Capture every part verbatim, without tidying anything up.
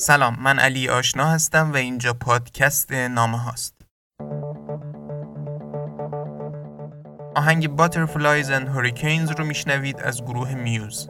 سلام، من علی آشنا هستم و اینجا پادکست نامه هاست. آهنگ Butterflies and Hurricanes رو میشنوید از گروه میوز.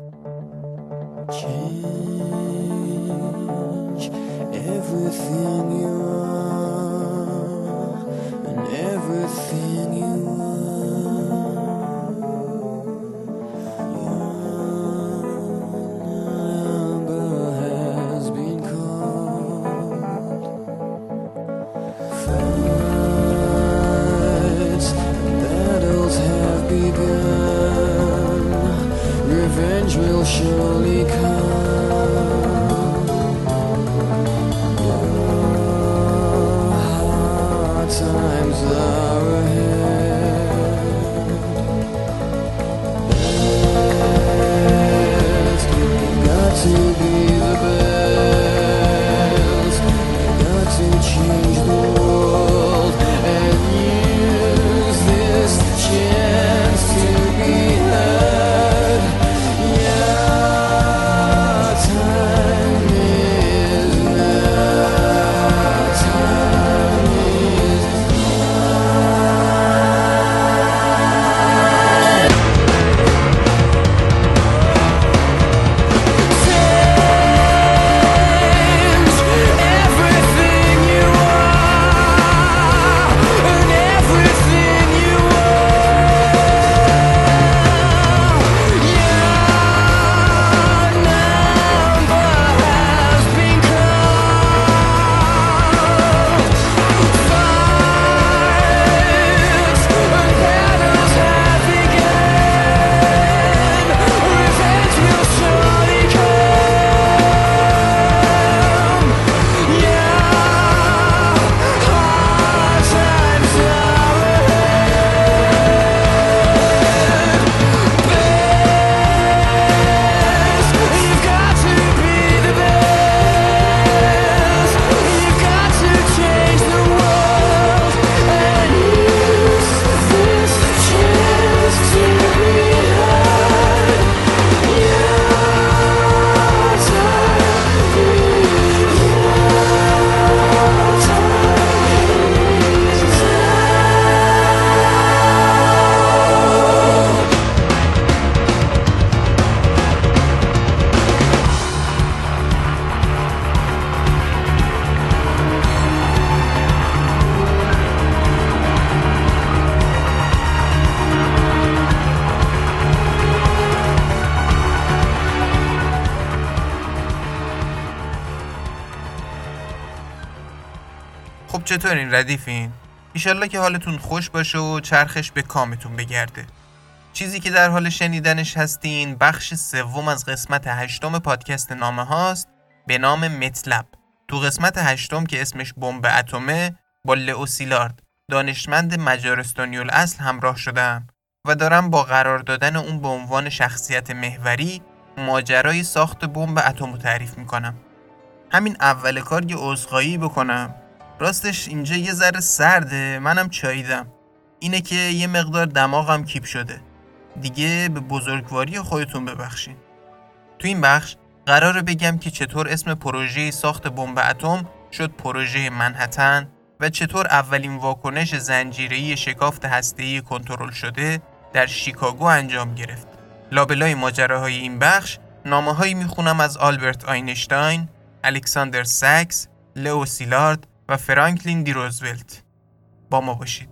چطور این ردیفین؟ ایشالله که حالتون خوش باشه و چرخش به کامتون بگرده. چیزی که در حال شنیدنش هستین بخش سوم از قسمت هشتم پادکست نامه هاست به نام مطلب. تو قسمت هشتم که اسمش بمب اتمه با لئو سیلارد دانشمند مجارستانی الاصل همراه شدم و دارم با قرار دادن اون به عنوان شخصیت محوری ماجرای ساخت بمب اتم رو تعریف میکنم. همین اول کار یه عذرخواهی بکنم. راستش اینجا یه ذره سرده، منم چاییدم. اینه که یه مقدار دماغم کیپ شده. دیگه به بزرگواری خودتون ببخشین. تو این بخش قراره بگم که چطور اسم پروژه ساخت بمب اتم شد پروژه منهتن و چطور اولین واکنش زنجیره‌ای شکافت هسته‌ای کنترل شده در شیکاگو انجام گرفت. لابلای ماجراهای این بخش نامه‌هایی میخونم از آلبرت آینشتاین، الکساندر ساکس، لئو سیلارد و فرانکلین دی روزولت. با ما باشید.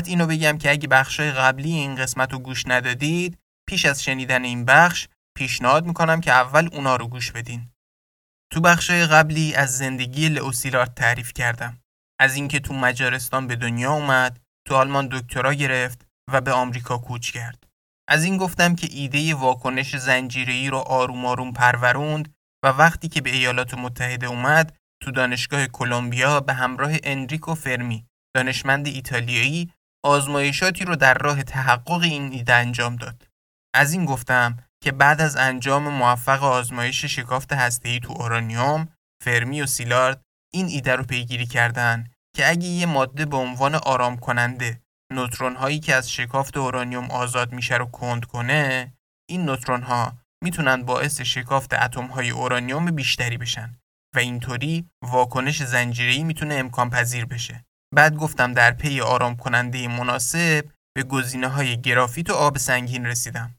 فقط اینو بگم که اگه بخشای قبلی این قسمت رو گوش ندادید، پیش از شنیدن این بخش پیشنهاد میکنم که اول اونا رو گوش بدین. تو بخشای قبلی از زندگی لئو سیلارد تعریف کردم. از اینکه تو مجارستان به دنیا اومد، تو آلمان دکترا گرفت و به آمریکا کوچ کرد. از این گفتم که ایده واکنش زنجیره‌ای رو آروم آروم پروروند و وقتی که به ایالات متحده اومد، تو دانشگاه کلمبیا به همراه انریکو فرمی، دانشمند ایتالیایی، آزمایشاتی رو در راه تحقق این ایده انجام داد. از این گفتم که بعد از انجام موفق آزمایش شکافت هسته‌ای تو اورانیوم، فرمی و سیلارد این ایده رو پیگیری کردن که اگه یه ماده به عنوان آرام کننده نوترون هایی که از شکافت اورانیوم آزاد میشه رو کند کنه، این نوترون ها میتونن باعث شکافت اتم های اورانیوم بیشتری بشن و اینطوری واکنش زنجیره‌ای میتونه امکان پذیر بشه. بعد گفتم در پی آرام کننده مناسب به گزینه های گرافیت و آب سنگین رسیدم.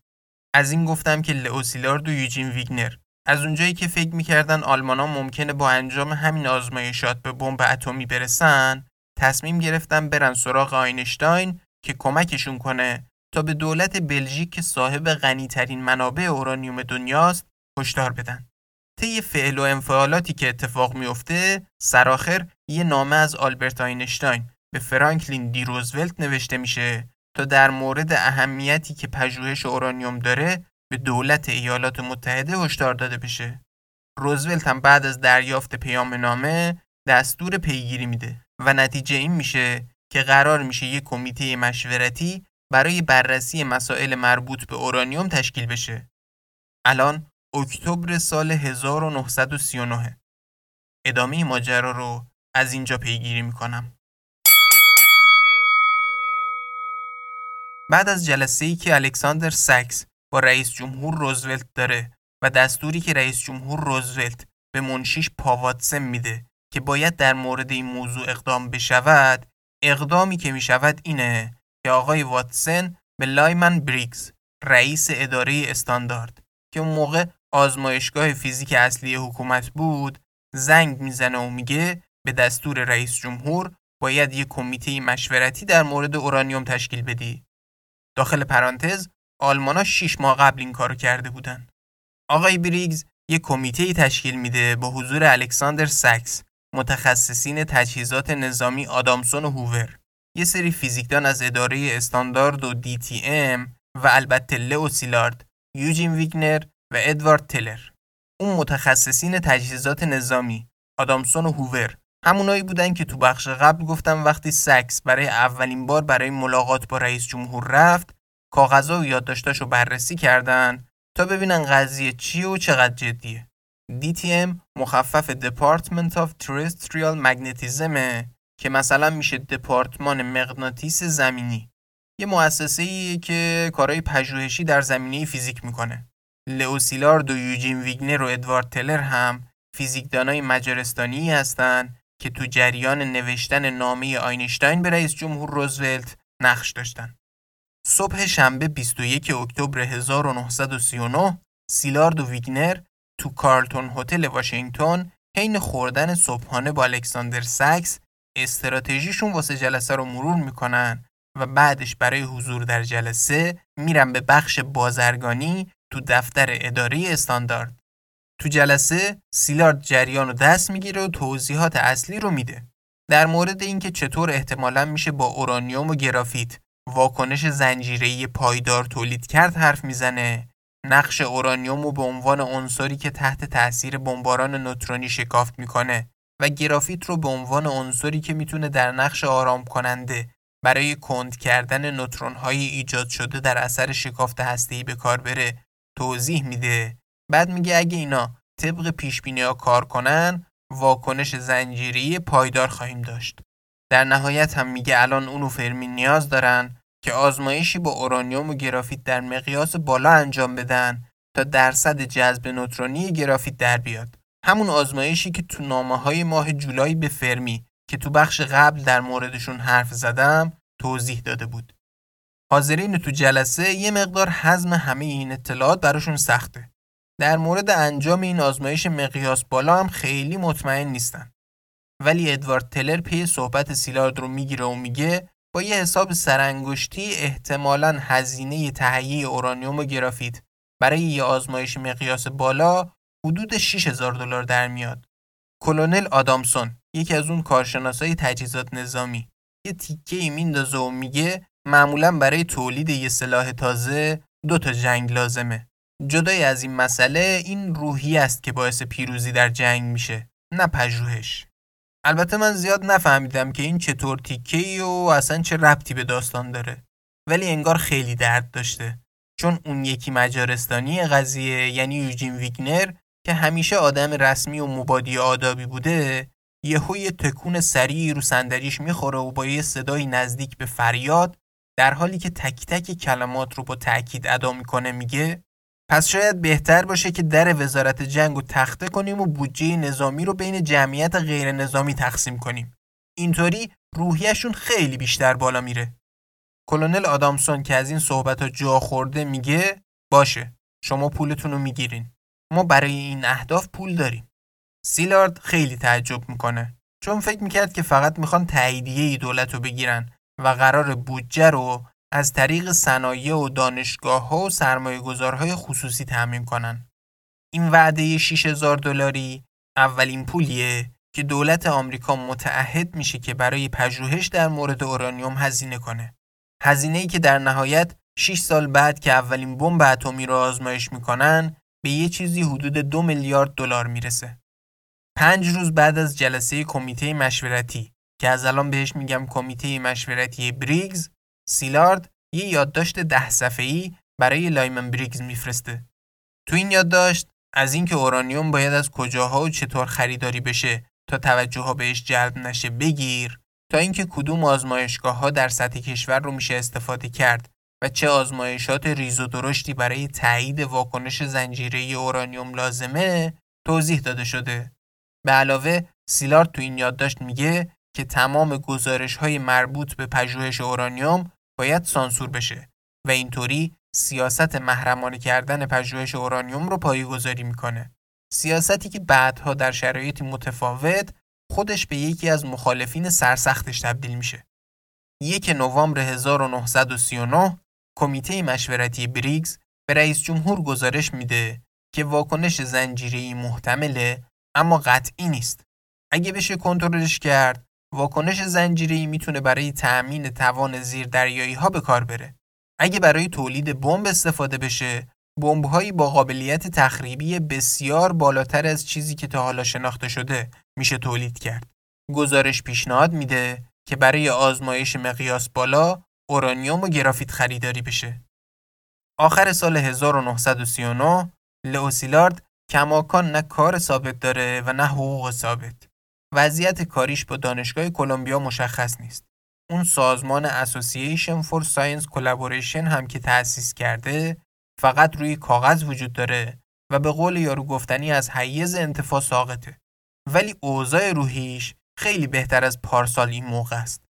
از این گفتم که لئو سیلارد و یوجین ویگنر از اونجایی که فکر می‌کردن آلمان‌ها ممکنه با انجام همین آزمایشات به بمب اتمی برسن، تصمیم گرفتن برن سراغ آینشتاین که کمکشون کنه تا به دولت بلژیک که صاحب غنی‌ترین منابع اورانیوم دنیاست هشدار بدن. طی فعل و انفعالاتی که اتفاق میفته، سرآخر یه نامه از آلبرت آینشتاین به فرانکلین دی روزولت نوشته میشه تا در مورد اهمیتی که پژوهش اورانیوم داره به دولت ایالات متحده هشدار داده بشه. روزولت هم بعد از دریافت پیام نامه دستور پیگیری میده و نتیجه این میشه که قرار میشه یک کمیته مشورتی برای بررسی مسائل مربوط به اورانیوم تشکیل بشه. الان اکتبر سال هزار و نهصد و سی و نه. ادامه ماجرا رو از اینجا پیگیری میکنم. بعد از جلسه‌ای که الکساندر ساکس با رئیس جمهور روزولت داره و دستوری که رئیس جمهور روزولت به منشیش پاواتسن میده که باید در مورد این موضوع اقدام بشود، اقدامی که میشود اینه که آقای واتسن به لایمن بریگز، رئیس اداره استاندارد که اون موقع آزمایشگاه فیزیک اصلی حکومت بود، زنگ میزنه و میگه به دستور رئیس جمهور باید یک کمیته مشورتی در مورد اورانیوم تشکیل بدی. داخل پرانتز آلمانا شش ماه قبل این کارو کرده بودن. آقای بریگز یک کمیته تشکیل میده با حضور الکساندر ساکس، متخصصین تجهیزات نظامی آدامسون و هوور، یه سری فیزیکدان از اداره استاندارد و دی تی ام و البته لئو سیلارد، یوجین ویگنر و ادوارد تلر. اون متخصصین تجهیزات نظامی آدامسون و هوور همونایی بودن که تو بخش قبل گفتم وقتی ساکس برای اولین بار برای ملاقات با رئیس جمهور رفت، کاغذها و یادداشتاشو بررسی کردن تا ببینن قضیه چیه و چقدر جدیه. دی تی ام مخفف Department of Terrestrial Magnetism که مثلا میشه دپارتمان مغناطیس زمینی. یه مؤسسه‌ایه که کارهای پژوهشی در زمینه فیزیک میکنه. لئو سیلارد و یوجین ویگنر و ادوارد تلر هم فیزیکدانای مجارستانی هستن که تو جریان نوشتن نامه آینشتاین به رئیس جمهور روزولت نقش داشتن. صبح شنبه بیست و یکم اکتبر هزار و نهصد و سی و نه سیلارد و ویگنر تو کارلتون هتل واشنگتن حین خوردن صبحانه با الکساندر ساکس استراتژیشون واسه جلسه رو مرور میکنن و بعدش برای حضور در جلسه میرن به بخش بازرگانی تو دفتر اداره استاندارد. تو جلسه سیلارد جریان رو دست میگیره و توضیحات اصلی رو میده در مورد اینکه چطور احتمالاً میشه با اورانیوم و گرافیت واکنش زنجیره‌ای پایدار تولید کرد حرف میزنه، نقش اورانیوم رو به عنوان عنصری که تحت تأثیر بمباران نوترونی شکافت میکنه و گرافیت رو به عنوان عنصری که میتونه در نقش آرام کننده برای کند کردن نوترون‌های ایجاد شده در اثر شکافت هسته‌ای به کار بره توضیح میده. بعد میگه اگه اینا طبق پیشبینی‌ها کار کنن، واکنش زنجیره‌ای پایدار خواهیم داشت. در نهایت هم میگه الان اونو فرمی نیاز دارن که آزمایشی با اورانیوم و گرافیت در مقیاس بالا انجام بدن تا درصد جذب نوترونی گرافیت در بیاد. همون آزمایشی که تو نامه‌های ماه جولای به فرمی که تو بخش قبل در موردشون حرف زدم توضیح داده بود. حاضرین تو جلسه یه مقدار هضم همه این اطلاعات براشون سخته. در مورد انجام این آزمایش مقیاس بالا هم خیلی مطمئن نیستن. ولی ادوارد تلر پی صحبت سیلارد رو میگیره و میگه با یه حساب سرانگشتی احتمالاً هزینه تهیه اورانیوم و گرافیت برای یه آزمایش مقیاس بالا حدود شش هزار دلار در میاد. کلونل آدامسون، یکی از اون کارشناسای تجهیزات نظامی، یه تیکه‌ای میندازه و میگه معمولاً برای تولید یه سلاح تازه دو تا جنگ لازمه. جدای از این مسئله، این روحیه است که باعث پیروزی در جنگ میشه، نه پژوهش. البته من زیاد نفهمیدم که این چطور تیکه‌ای و اصلا چه ربطی به داستان داره، ولی انگار خیلی درد داشته، چون اون یکی مجارستانی قضیه، یعنی یوجین ویگنر که همیشه آدم رسمی و مبادی آدابی بوده، یهو یه تکون سریع رو صندلیش میخوره و با یه صدای نزدیک به فریاد، در حالی که تک تک کلمات رو با تأکید ادا میکنه، میگه پس شاید بهتر باشه که در وزارت جنگ رو تخته کنیم و بودجه نظامی رو بین جمعیت غیر نظامی تقسیم کنیم. اینطوری روحیه‌شون خیلی بیشتر بالا میره. کلونل آدامسون که از این صحبت‌ها جا خورده میگه باشه، شما پولتون رو میگیرین. ما برای این اهداف پول داریم. سیلارد خیلی تعجب میکنه، چون فکر میکرد که فقط میخوان تاییدیه دولت رو بگیرن و قرار بودجه رو از طریق صنایع و دانشگاه‌ها و سرمایه‌گذارهای خصوصی تامین کنن. این وعده شش هزار دلاری اولین پولیه که دولت آمریکا متعهد میشه که برای پژوهش در مورد اورانیوم هزینه کنه. هزینه‌ای که در نهایت شش سال بعد که اولین بمب اتمی رو آزمایش میکنن به یه چیزی حدود دو میلیارد دلار میرسه. پنج روز بعد از جلسه کمیته مشورتی که از الان بهش میگم کمیته مشورتی بریگز، سیلارد یه یادداشت ده صفحه‌ای برای لایمن بریگز میفرسته. تو این یادداشت از اینکه اورانیوم باید از کجاها و چطور خریداری بشه تا توجه‌ها بهش جلب نشه بگیر، تا اینکه کدوم آزمایشگاه‌ها در سطح کشور رو میشه استفاده کرد و چه آزمایشات ریز و درشتی برای تایید واکنش زنجیره‌ای اورانیوم لازمه توضیح داده شده. به علاوه سیلارد تو این یادداشت میگه که تمام گزارش‌های مربوط به پژوهش اورانیوم باید سانسور بشه و اینطوری سیاست محرمانه کردن پژوهش اورانیوم رو پایه‌گذاری میکنه. سیاستی که بعدها در شرایطی متفاوت خودش به یکی از مخالفین سرسختش تبدیل میشه. یکم نوامبر هزار و نهصد و سی و نه کمیته مشورتی بریگز به رئیس جمهور گزارش میده که واکنش زنجیره‌ای محتمله اما قطعی نیست. اگه بشه کنترلش کرد، واکنش زنجیره‌ای میتونه برای تأمین توان زیردریایی‌ها به کار بره. اگه برای تولید بمب استفاده بشه، بمب‌هایی با قابلیت تخریبی بسیار بالاتر از چیزی که تا حالا شناخته شده میشه تولید کرد. گزارش پیشنهاد میده که برای آزمایش مقیاس بالا، اورانیوم و گرافیت خریداری بشه. آخر سال هزار و نهصد و سی و نه، لئو سیلارد کماکان نه کار ثابت داره و نه حقوق ثابت. وضعیت کاریش با دانشگاه کلمبیا مشخص نیست. اون سازمان Association for Science Collaboration هم که تأسیس کرده فقط روی کاغذ وجود داره و به قول یارو گفتنی از حیز انتفاع ساقطه. ولی اوضاع روحیش خیلی بهتر از پارسال این موقع است.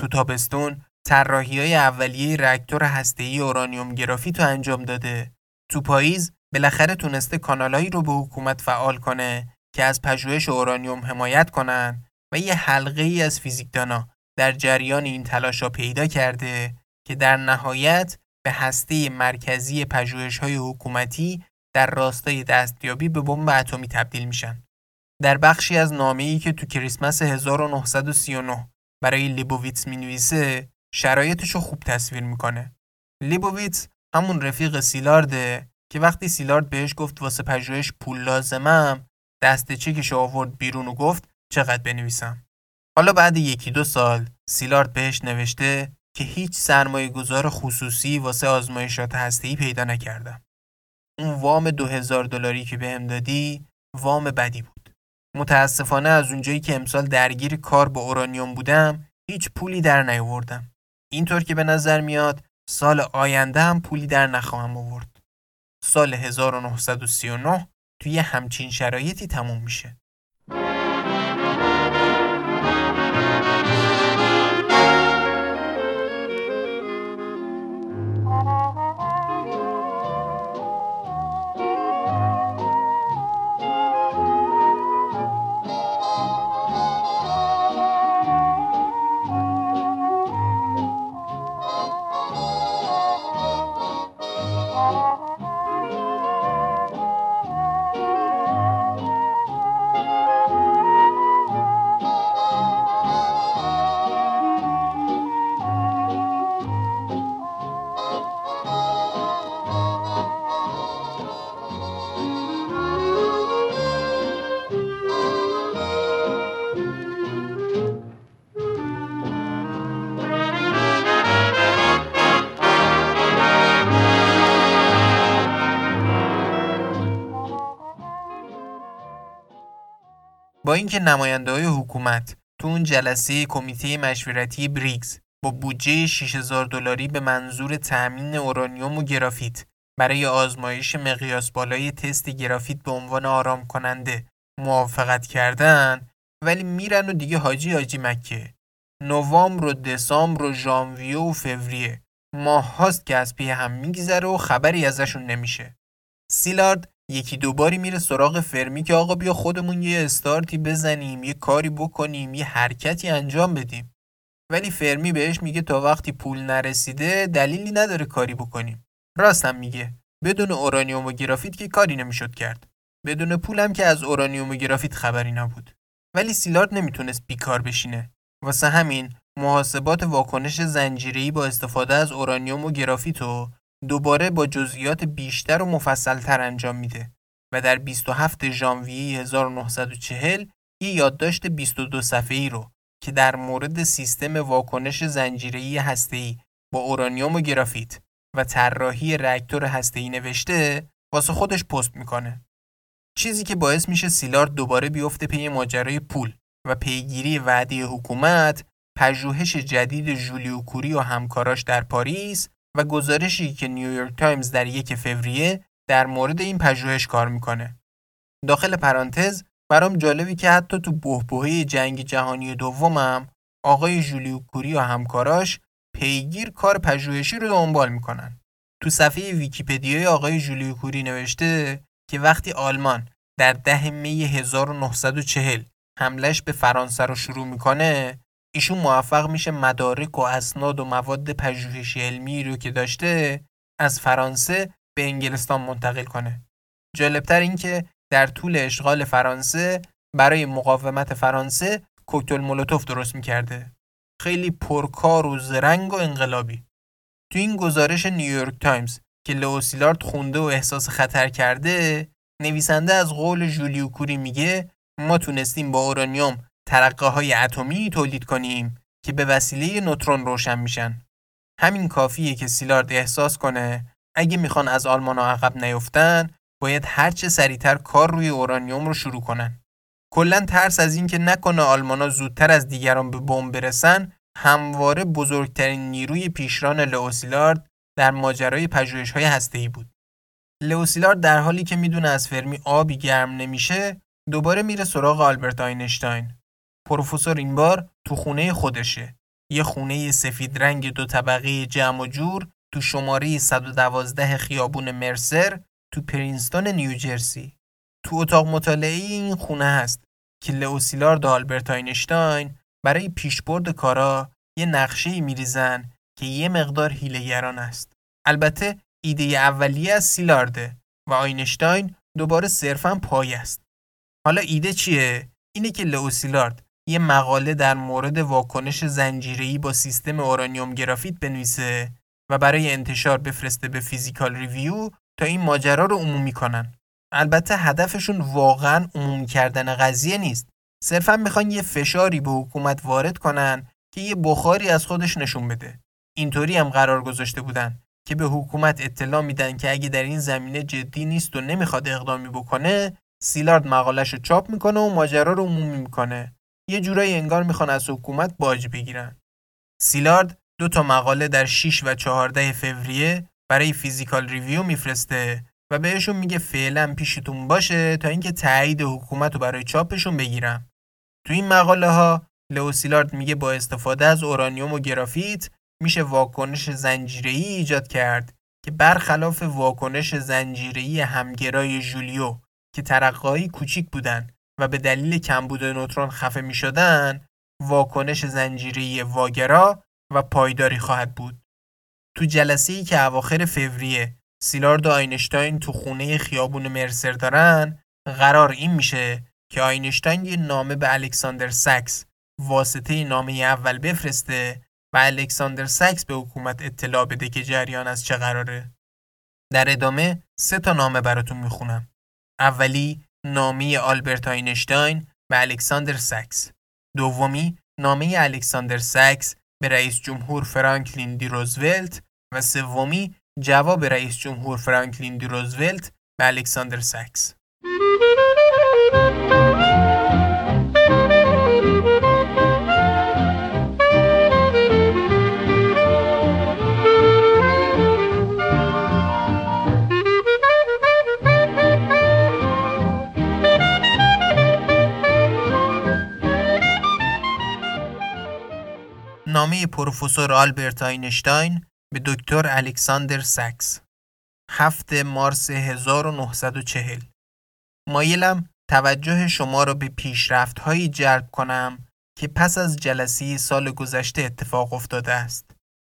تو تابستون طراحی‌های اولیه راکتور هسته‌ای اورانیوم گرافیت رو انجام داده. تو پاییز بالاخره تونسته کانالایی رو به حکومت فعال کنه که از پژوهش اورانیوم حمایت کنن و یه حلقه ای از فیزیکدانا در جریان این تلاشا پیدا کرده که در نهایت به هسته مرکزی پژوهش‌های حکومتی در راستای دستیابی به بمب اتمی تبدیل میشن. در بخشی از نامه‌ای که تو کریسمس هزار و نهصد و سی و نه برای لیبوویتس می‌نویسه، شرایطش رو خوب تصویر میکنه. لیبوویتس همون رفیق سیلارده که وقتی سیلارد بهش گفت واسه پژوهش پول لازمم، دست چکش آورد بیرون و گفت چقدر بنویسم. حالا بعد یکی دو سال سیلارد بهش نوشته که هیچ سرمایه گذار خصوصی واسه آزمایشات هسته‌ای پیدا نکردم. اون وام دو هزار دلاری که بهم دادی وام بدی بود. متاسفانه از اونجایی که امسال درگیر کار با اورانیوم بودم هیچ پولی در نیاوردم. اینطور که به نظر میاد سال آینده هم پولی در نخواهم آورد. سال هزار و نهصد و سی و نه توی همچین شرایطی تموم میشه. با اینکه نماینده‌های حکومت تو اون جلسه کمیته مشورتی بریگز با بودجه شش هزار دلاری به منظور تأمین اورانیوم و گرافیت برای آزمایش مقیاس بالای تست گرافیت به عنوان آرام کننده موافقت کردن، ولی میرن و دیگه حاجی حاجی مکه. نوامبر و دسامبر و ژانویه و فوریه ماه هاست که از پی هم میگذره و خبری ازشون نمیشه. سیلارد یکی دوباری میره سراغ فرمی که آقا بیا خودمون یه استارتی بزنیم، یه کاری بکنیم، یه حرکتی انجام بدیم. ولی فرمی بهش میگه تا وقتی پول نرسیده دلیلی نداره کاری بکنیم. راستم میگه، بدون اورانیوم و گرافیت که کاری نمیشد کرد. بدون پولم که از اورانیوم و گرافیت خبری نبود. ولی سیلارد نمیتونست بیکار بشینه. واسه همین محاسبات واکنش زنجیره‌ای با استفاده از اورانیوم و گرافیت رو دوباره با جزئیات بیشتر و مفصل‌تر انجام میده و در بیست و هفتم ژانویه هزار و نهصد و چهل یه یادداشت بیست و دو صفحه‌ای رو که در مورد سیستم واکنش زنجیره‌ای هسته‌ای با اورانیوم و گرافیت و طراحی راکتور هسته‌ای نوشته واسه خودش پست میکنه. چیزی که باعث میشه سیلارد دوباره بیفته پی ماجرای پول و پیگیری وعده حکومت، پژوهش جدید ژولیو کوری و همکاراش در پاریس و گزارشی که نیویورک تایمز در یک فوریه در مورد این پژوهش کار میکنه. داخل پرانتز برام جالبی که حتی تو بحبوحه جنگ جهانی دومم آقای ژولیو کوری و همکاراش پیگیر کار پژوهشی رو دنبال میکنن. تو صفحه ویکی‌پدیای آقای ژولیو کوری نوشته که وقتی آلمان در دهم می هزار و نهصد و چهل حملهش به فرانسه رو شروع میکنه، ایشون موفق میشه مدارک و اسناد و مواد پژوهشی علمی رو که داشته از فرانسه به انگلستان منتقل کنه. جالبتر این که در طول اشغال فرانسه برای مقاومت فرانسه کوکتل مولوتوف درست میکرده. خیلی پرکار و زرنگ و انقلابی. تو این گزارش نیویورک تایمز که لئو سیلارد خونده و احساس خطر کرده، نویسنده از قول ژولیو کوری میگه ما تونستیم با اورانیوم ترقه‌های اتمی تولید کنیم که به وسیله نوترون روشن میشن. همین کافیه که سیلارد احساس کنه اگه میخوان از آلمانا عقب نیفتن، باید هرچه سریعتر کار روی اورانیوم رو شروع کنن. کلاً ترس از این که نکنه آلمانا زودتر از دیگران به بمب برسن، همواره بزرگترین نیروی پیشران لئو سیلارد در ماجرای پژوهش‌های هسته‌ای بود. لئو سیلارد در حالی که میدونه از فرمی آبی گرم نمیشه، دوباره میره سراغ آلبرت آینشتاین. پروفسور این بار تو خونه خودشه. یه خونه سفید رنگ دو طبقه جمع و جور تو شماره صد و دوازده خیابون مرسر تو پرینستون نیوجرسی. تو اتاق مطالعه این خونه هست که لئو سیلارد و آلبرت آینشتاین برای پیشبرد کارا یه نقشه‌ای میریزن که یه مقدار حیله‌گران است. البته ایده اولیه از سیلارده و آینشتاین دوباره صرفاً پای است. حالا ایده چیه؟ اینه که لئو سیلارد یه مقاله در مورد واکنش زنجیره‌ای با سیستم اورانیوم گرافیت بنویسه و برای انتشار بفرسته به فیزیکال ریویو تا این ماجرا رو عمومی کنن. البته هدفشون واقعاً عمومی کردن قضیه نیست. صرفاً میخوان یه فشاری به حکومت وارد کنن که یه بخاری از خودش نشون بده. اینطوری هم قرار گذاشته بودن که به حکومت اطلاع میدن که اگه در این زمینه جدی نیست و نمیخواد اقدامی بکنه، سیلارد مقاله‌شو چاپ میکنه و ماجرا رو عمومی میکنه. یه جورایی انگار میخوان از حکومت باج بگیرن. سیلارد دو تا مقاله در شش و چهارده فوریه برای فیزیکال ریویو میفرسته و بهشون میگه فعلا پیشتون باشه تا اینکه تایید حکومت رو برای چاپشون بگیرن. تو این مقاله ها لئو سیلارد میگه با استفاده از اورانیوم و گرافیت میشه واکنش زنجیره‌ای ایجاد کرد که برخلاف واکنش زنجیره‌ای همگرای ژولیو که ترقه‌های کوچیک بودن و به دلیل کمبود نوترون خفه می شدن، واکنش زنجیره‌ای واگرا و پایداری خواهد بود. تو جلسه‌ای که اواخر فوریه سیلارد و آینشتاین تو خونه خیابون مرسر دارن، قرار این میشه که آینشتاین یه نامه به الکساندر ساکس واسطه نامه اول بفرسته و الکساندر ساکس به حکومت اطلاع بده که جریان از چه قراره. در ادامه سه تا نامه براتون میخونم. اولی نامه آلبرت آینشتاین به الکساندر ساکس. دومی نامه الکساندر ساکس به رئیس جمهور فرانکلین دی روزولت و سومی جواب رئیس جمهور فرانکلین دی روزولت به الکساندر ساکس. نامه پروفسور آلبرت آینشتاین به دکتر الکساندر ساکس، هفتم مارس هزار و نهصد و چهل. مایلم توجه شما را به پیشرفت‌هایی جلب کنم که پس از جلسه سال گذشته اتفاق افتاده است.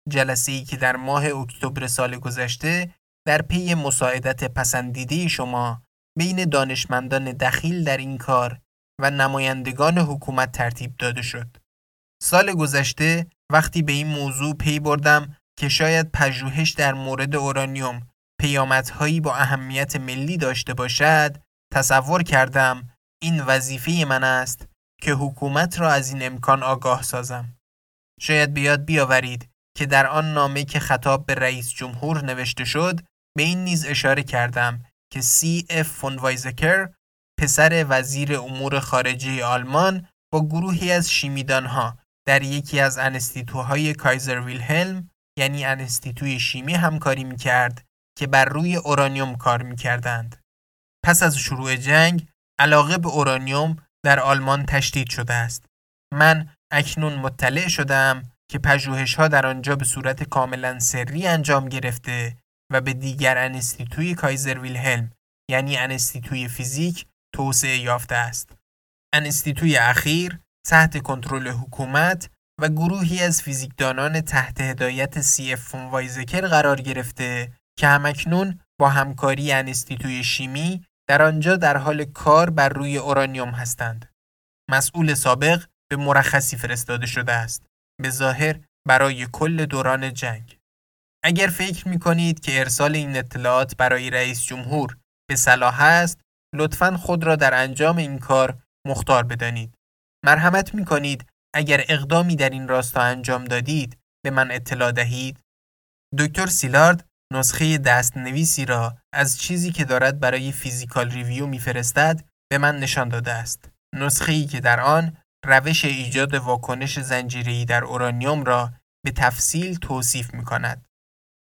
جلسه‌ای که در ماه اکتبر سال گذشته در پی مساعدت پسندیده شما بین دانشمندان دخیل در این کار و نمایندگان حکومت ترتیب داده شد. سال گذشته وقتی به این موضوع پی بردم که شاید پژوهش در مورد اورانیوم پیامدهایی با اهمیت ملی داشته باشد، تصور کردم این وظیفه من است که حکومت را از این امکان آگاه سازم. شاید به یاد بیاورید که در آن نامه که خطاب به رئیس جمهور نوشته شد، به این نیز اشاره کردم که سی اف فون وایزکر، پسر وزیر امور خارجه آلمان، با گروهی از شیمیدانها در یکی از انستیتوهای کایزر ویلهلم، یعنی انستیتوی شیمی، همکاری می‌کرد که بر روی اورانیوم کار می‌کردند. پس از شروع جنگ، علاقه به اورانیوم در آلمان تشدید شده است. من اکنون مطلع شدم که پژوهش‌ها در آنجا به صورت کاملاً سری انجام گرفته و به دیگر انستیتوی کایزر ویلهلم، یعنی انستیتوی فیزیک، توسعه یافته است. انستیتوی اخیر تحت کنترل حکومت و گروهی از فیزیکدانان تحت هدایت سی اف فون وایزکر قرار گرفته که همکنون با همکاری انستیتوی شیمی در آنجا در حال کار بر روی اورانیوم هستند. مسئول سابق به مرخصی فرستاده شده است، به ظاهر برای کل دوران جنگ. اگر فکر می‌کنید که ارسال این اطلاعات برای رئیس جمهور به صلاح است، لطفاً خود را در انجام این کار مختار بدانید. مرحمت می‌کنید اگر اقدامی در این راستا انجام دادید به من اطلاع دهید. دکتر سیلارد نسخه دستنویسی را از چیزی که دارد برای فیزیکال ریویو می‌فرستد به من نشان داده است. نسخه‌ای که در آن روش ایجاد واکنش زنجیره‌ای در اورانیوم را به تفصیل توصیف می‌کند.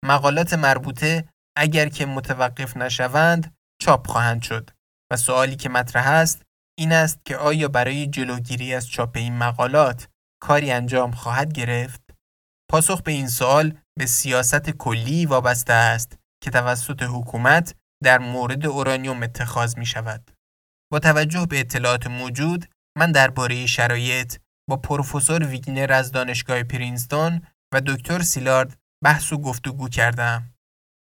مقالات مربوطه اگر که متوقف نشوند چاپ خواهند شد و سوالی که مطرح است این است که آیا برای جلوگیری از چاپ این مقالات کاری انجام خواهد گرفت؟ پاسخ به این سوال به سیاست کلی وابسته است که توسط حکومت در مورد اورانیوم اتخاذ می شود. با توجه به اطلاعات موجود، من درباره شرایط با پروفسور ویگنر از دانشگاه پرینستون و دکتر سیلارد بحث و گفتگو کردم.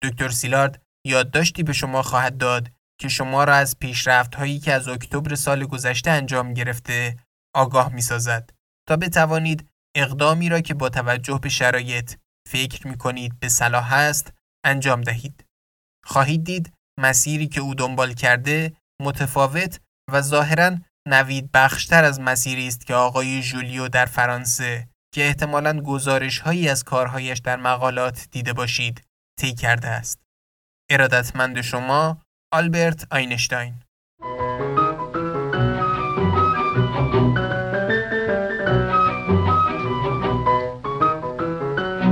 دکتر سیلارد یادداشتی به شما خواهد داد که شما را از پیشرفت‌هایی که از اکتبر سال گذشته انجام گرفته آگاه می‌سازد تا بتوانید اقدامی را که با توجه به شرایط فکر می‌کنید به صلاح است انجام دهید. خواهید دید مسیری که او دنبال کرده متفاوت و ظاهراً نوید بخشتر از مسیری است که آقای ژولیو در فرانسه که احتمالاً گزارش‌هایی از کارهایش در مقالات دیده باشید طی کرده است. ارادتمند شما، آلبرت آینشتاین. نامی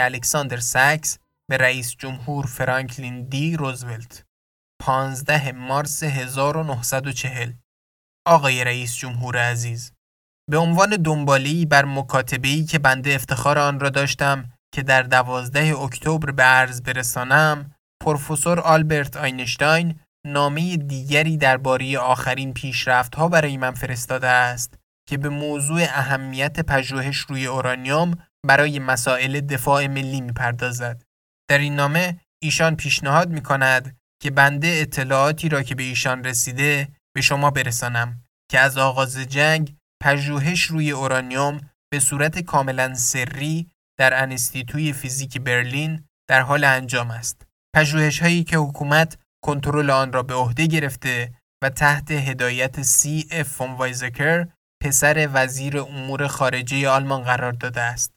الکساندر ساکس به رئیس جمهور فرانکلین دی روزولت، پانزدهم مارس هزار و نهصد و چهل. آقای رئیس جمهور عزیز، به عنوان دنباله‌ای بر مکاتبه‌ای که بنده افتخار آن را داشتم که در دوازدهم اکتبر به عرض برسانم، پروفسور آلبرت آینشتاین نامه دیگری درباره آخرین پیشرفت‌ها برای من فرستاده است که به موضوع اهمیت پژوهش روی اورانیوم برای مسائل دفاع ملی می‌پردازد. در این نامه ایشان پیشنهاد می‌کند که بنده اطلاعاتی را که به ایشان رسیده به شما برسانم که از آغاز جنگ پژوهش روی اورانیوم به صورت کاملا سری در انستیتوی فیزیک برلین در حال انجام است. پژوهش‌هایی که حکومت کنترل آن را به عهده گرفته و تحت هدایت سی اف فون وایزکر، پسر وزیر امور خارجه آلمان قرار داده است.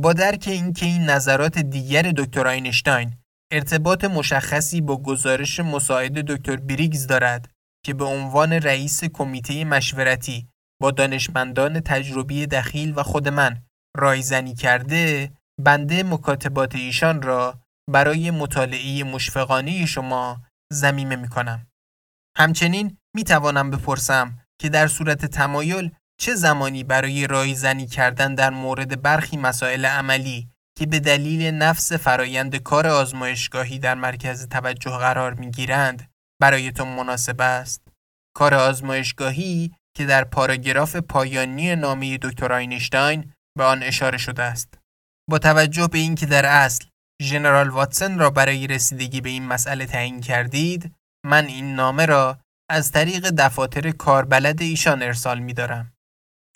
با درک اینکه این نظرات دیگر دکتر آینشتاین ارتباط مشخصی با گزارش مساعد دکتر بریگز دارد که به عنوان رئیس کمیته مشورتی با دانشمندان تجربی دخیل و خود من رایزنی کرده، بنده مکاتبات ایشان را برای مطالعه مشفقانه شما ضمیمه می‌کنم. همچنین می‌توانم بپرسم که در صورت تمایل چه زمانی برای رایزنی کردن در مورد برخی مسائل عملی که به دلیل نفس فرایند کار آزمایشگاهی در مرکز توجه قرار می‌گیرند برایتون مناسب است؟ کار آزمایشگاهی که در پاراگراف پایانی نامه دکتر آینشتاین به آن اشاره شده است. با توجه به اینکه در اصل ژنرال واتسون را برای رسیدگی به این مسئله تعیین کردید، من این نامه را از طریق دفاتر کاربلد ایشان ارسال می‌دارم.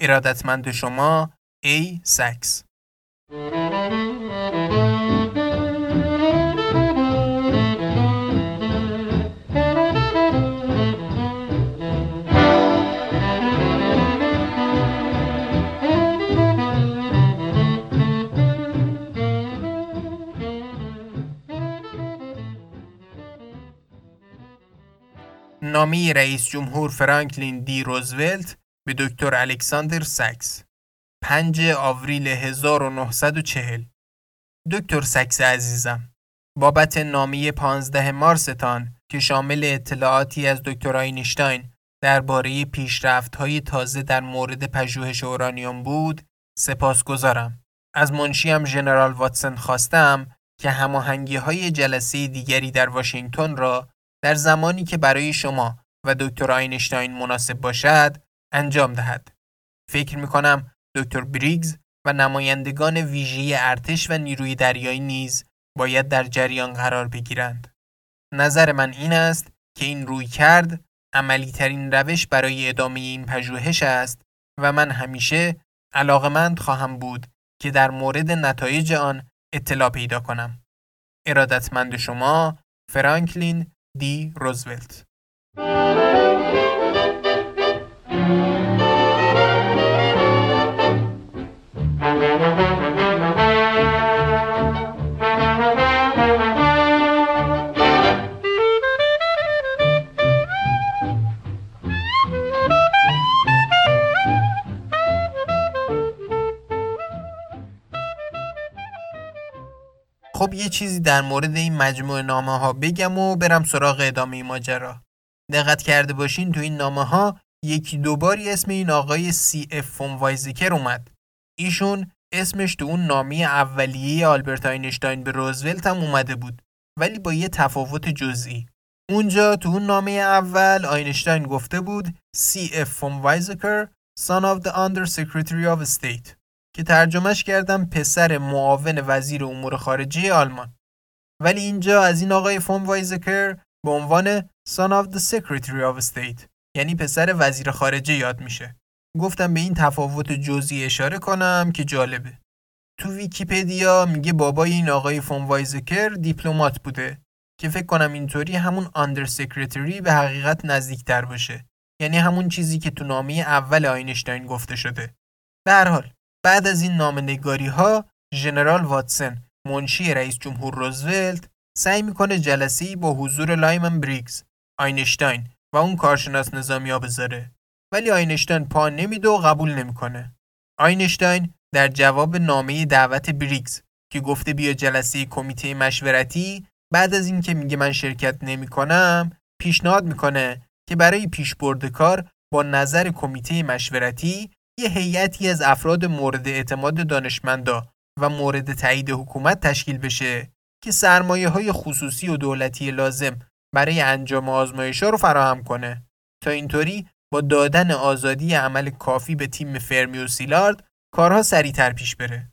ارادتمند شما، ای ساکس. نامه رئیس جمهور فرانکلین دی روزولت به دکتر الکساندر ساکس، پنجم آوریل هزار و نهصد و چهل. دکتر ساکس عزیزم، بابت نامه پانزدهم مارس تان که شامل اطلاعاتی از دکتر آینشتاین درباره پیشرفت‌های تازه در مورد پژوهش اورانیوم بود، سپاسگزارم. از منشیم ژنرال واتسون خواستم که هماهنگی‌های جلسه دیگری در واشنگتن را در زمانی که برای شما و دکتر آینشتاین مناسب باشد انجام دهد. فکر می‌کنم دکتر بریگز و نمایندگان ویژه ارتش و نیروی دریایی نیز باید در جریان قرار بگیرند. نظر من این است که این رویکرد عملی‌ترین روش برای ادامه این پژوهش است و من همیشه علاقه‌مند خواهم بود که در مورد نتایج آن اطلاع پیدا کنم. ارادتمند شما، فرانکلین دی روزولت. خب یه چیزی در مورد این مجموعه نامه ها بگم و برم سراغ ادامه ماجرا. دقت کرده باشین تو این نامه ها یکی دوباری اسم این آقای سی اف فون وایزیکر اومد. ایشون اسمش تو اون نامه اولیه آلبرت آینشتاین به روزولت هم اومده بود، ولی با یه تفاوت جزئی. اونجا تو اون نامه اول آینشتاین گفته بود سی اف فون وایزیکر son of the under secretary of state، که ترجمهش کردم پسر معاون وزیر امور خارجه آلمان. ولی اینجا از این آقای فون وایزکر به عنوان son of the secretary of state، یعنی پسر وزیر خارجه، یاد میشه. گفتم به این تفاوت جزئی اشاره کنم که جالبه. تو ویکیپدیا میگه بابای این آقای فون وایزکر دیپلمات بوده، که فکر کنم اینطوری همون under secretary به حقیقت نزدیکتر باشه، یعنی همون چیزی که تو نامه اول آینشتاین گفته شده. به هر حال بعد از این نامه‌نگاری ها ژنرال واتسون، منشی رئیس جمهور روزولت، سعی میکنه جلسه‌ای با حضور لایمن بریگز، آینشتاین و اون کارشناس نظامیا بذاره. ولی آینشتاین پا نمیده و قبول نمیکنه. آینشتاین در جواب نامه دعوت بریگز که گفته بیا جلسه کمیته مشورتی، بعد از این که میگه من شرکت نمیکنم، پیشنهاد میکنه که برای پیشبرد کار با نظر کمیته مشورتی یه هیئتی از افراد مورد اعتماد دانشمندا و مورد تایید حکومت تشکیل بشه که سرمایه‌های خصوصی و دولتی لازم برای انجام آزمایش‌ها رو فراهم کنه، تا اینطوری با دادن آزادی عمل کافی به تیم فرمی و سیلارد کارها سریعتر پیش بره.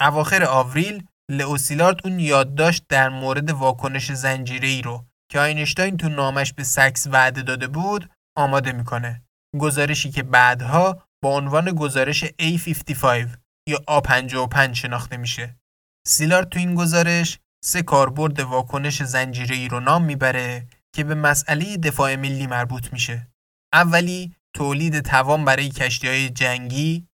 اواخر آوریل لئو سیلارد اون یادداشت در مورد واکنش زنجیره‌ای رو که آینشتاین تو نامش به ساکس وعده داده بود آماده می‌کنه. گزارشی که بعدها با عنوان گزارش ای پنجاه و پنج یا آ پنجاه و پنج شناخته میشه. سیلارد تو این گزارش سه کاربرد واکنش زنجیره‌ای رو نام میبره که به مسئله دفاع ملی مربوط میشه. اولی تولید توان برای کشتی‌های جنگی،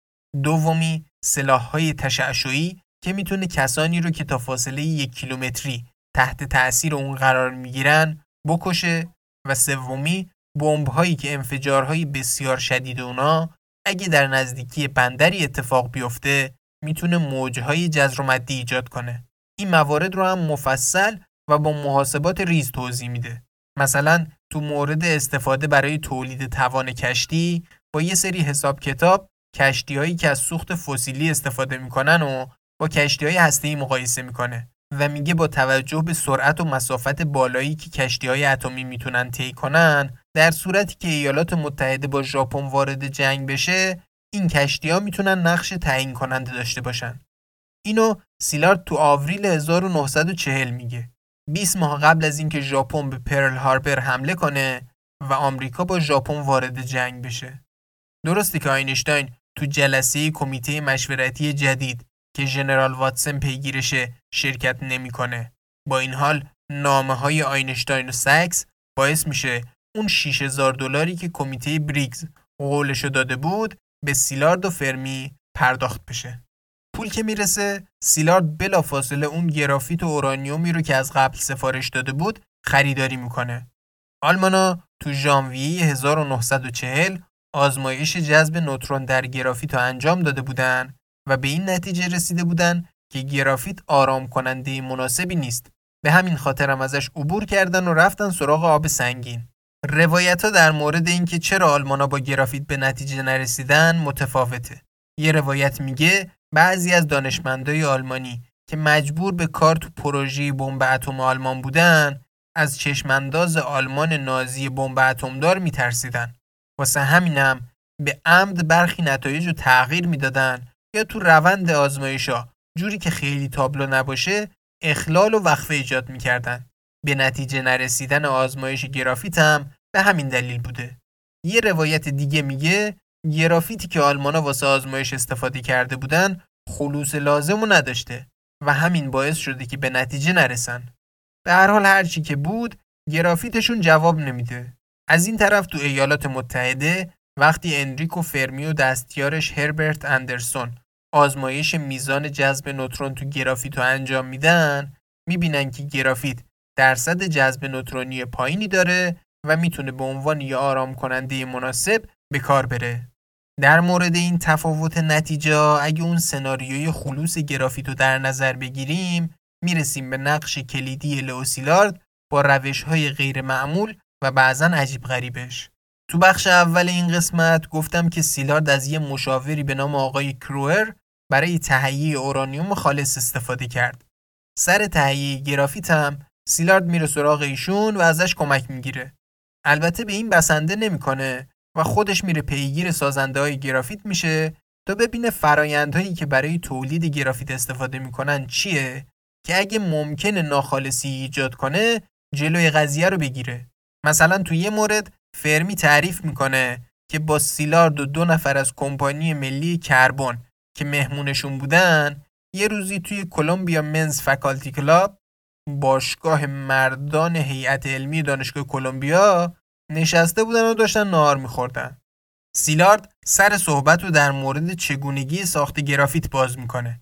دومی سلاح‌های تشعشعی که میتونه کسانی رو که تا فاصله یک کیلومتری تحت تأثیر اون قرار میگیرن بکشه، و سومی بمب‌هایی که انفجارهای بسیار شدید اونا اگه در نزدیکی بندری اتفاق بیفته میتونه موجهای جذر مادی ایجاد کنه. این موارد رو هم مفصل و با محاسبات ریز توضیح میده. مثلا تو مورد استفاده برای تولید توان کشتی با یه سری حساب کتاب کشتی هایی که از سوخت فسیلی استفاده میکنن و با کشتی های هسته‌ای مقایسه میکنه و میگه با توجه به سرعت و مسافت بالایی که کشتی های اتمی میتونن طی کنن، در صورتی که ایالات متحده با ژاپن وارد جنگ بشه، این کشتی ها میتونن نقش تعیین کننده داشته باشن. اینو سیلارد تو آوریل هزار و نهصد و چهل میگه. بیست ماه قبل از اینکه ژاپن به پرل هاربر حمله کنه و آمریکا با ژاپن وارد جنگ بشه. درسته که آینشتاین تو جلسه کمیته مشورتی جدید که ژنرال واتسون پیگیرشه شرکت نمیکنه. با این حال نامه‌های آینشتاین و ساکس باعث میشه اون شش هزار دلاری که کمیته بریگز قولشو داده بود به سیلارد و فرمی پرداخت بشه. پول که میرسه، سیلارد بلافاصله اون گرافیت و اورانیومی رو که از قبل سفارش داده بود خریداری میکنه. آلمانا تو ژانویه هزار و نهصد و چهل آزمایش جذب نوترون در گرافیت رو انجام داده بودن و به این نتیجه رسیده بودن که گرافیت آرام کننده مناسبی نیست. به همین خاطر هم ازش عبور کردن و رفتن سراغ آب سنگین. روایت‌ها در مورد اینکه چرا آلمانا با گرافیت به نتیجه نرسیدن متفاوته. یه روایت میگه بعضی از دانشمندای آلمانی که مجبور به کار تو پروژه بمب اتم آلمان بودن، از چشمانداز آلمان نازی بمب اتمدار میترسیدن. واسه همینم به عمد برخی نتایج رو تغییر میدادن یا تو روند آزمایش‌ها جوری که خیلی تابلو نباشه اخلال و وقفه ایجاد میکردن. به نتیجه نرسیدن آزمایش گرافیت هم به همین دلیل بوده. یه روایت دیگه میگه گرافیتی که آلمانا واسه آزمایش استفاده کرده بودن خلوص لازمو نداشته و همین باعث شده که به نتیجه نرسن. به هر حال هر چی که بود گرافیتشون جواب نمیده. از این طرف تو ایالات متحده وقتی انریکو فرمی و دستیارش هربرت اندرسون آزمایش میزان جذب نوترون تو گرافیتو انجام میدن، میبینن که گرافیت درصد جذب نوترونی پایینی داره و میتونه به عنوان یه آرام کننده مناسب به کار بره. در مورد این تفاوت نتیجه اگه اون سناریوی خلوص گرافیت رو در نظر بگیریم، میرسیم به نقش کلیدی لئو سیلارد با روش‌های غیر معمول و بعضاً عجیب غریبش. تو بخش اول این قسمت گفتم که سیلارد از یه مشاوری به نام آقای کروئر برای تهیه اورانیوم خالص استفاده کرد. سر تهیه گرافیت هم سیلارد میره سراغ ایشون و ازش کمک میگیره. البته به این بسنده نمیکنه و خودش میره پیگیر سازنده های گرافیت میشه تا ببینه فرایندهایی که برای تولید گرافیت استفاده میکنن چیه که اگه ممکنه ناخالصی ایجاد کنه جلوی قضیه رو بگیره. مثلا تو یه مورد فرمی تعریف میکنه که با سیلارد و دو نفر از کمپانی ملی کربن که مهمونشون بودن یه روزی توی کلمبیا منز فکالتی کلاب، باشگاه مردان هیئت علمی دانشگاه کلمبیا، نشسته بودن و داشتن نهار می‌خوردن. سیلارد سر صحبت رو در مورد چگونگی ساخت گرافیت باز می‌کنه.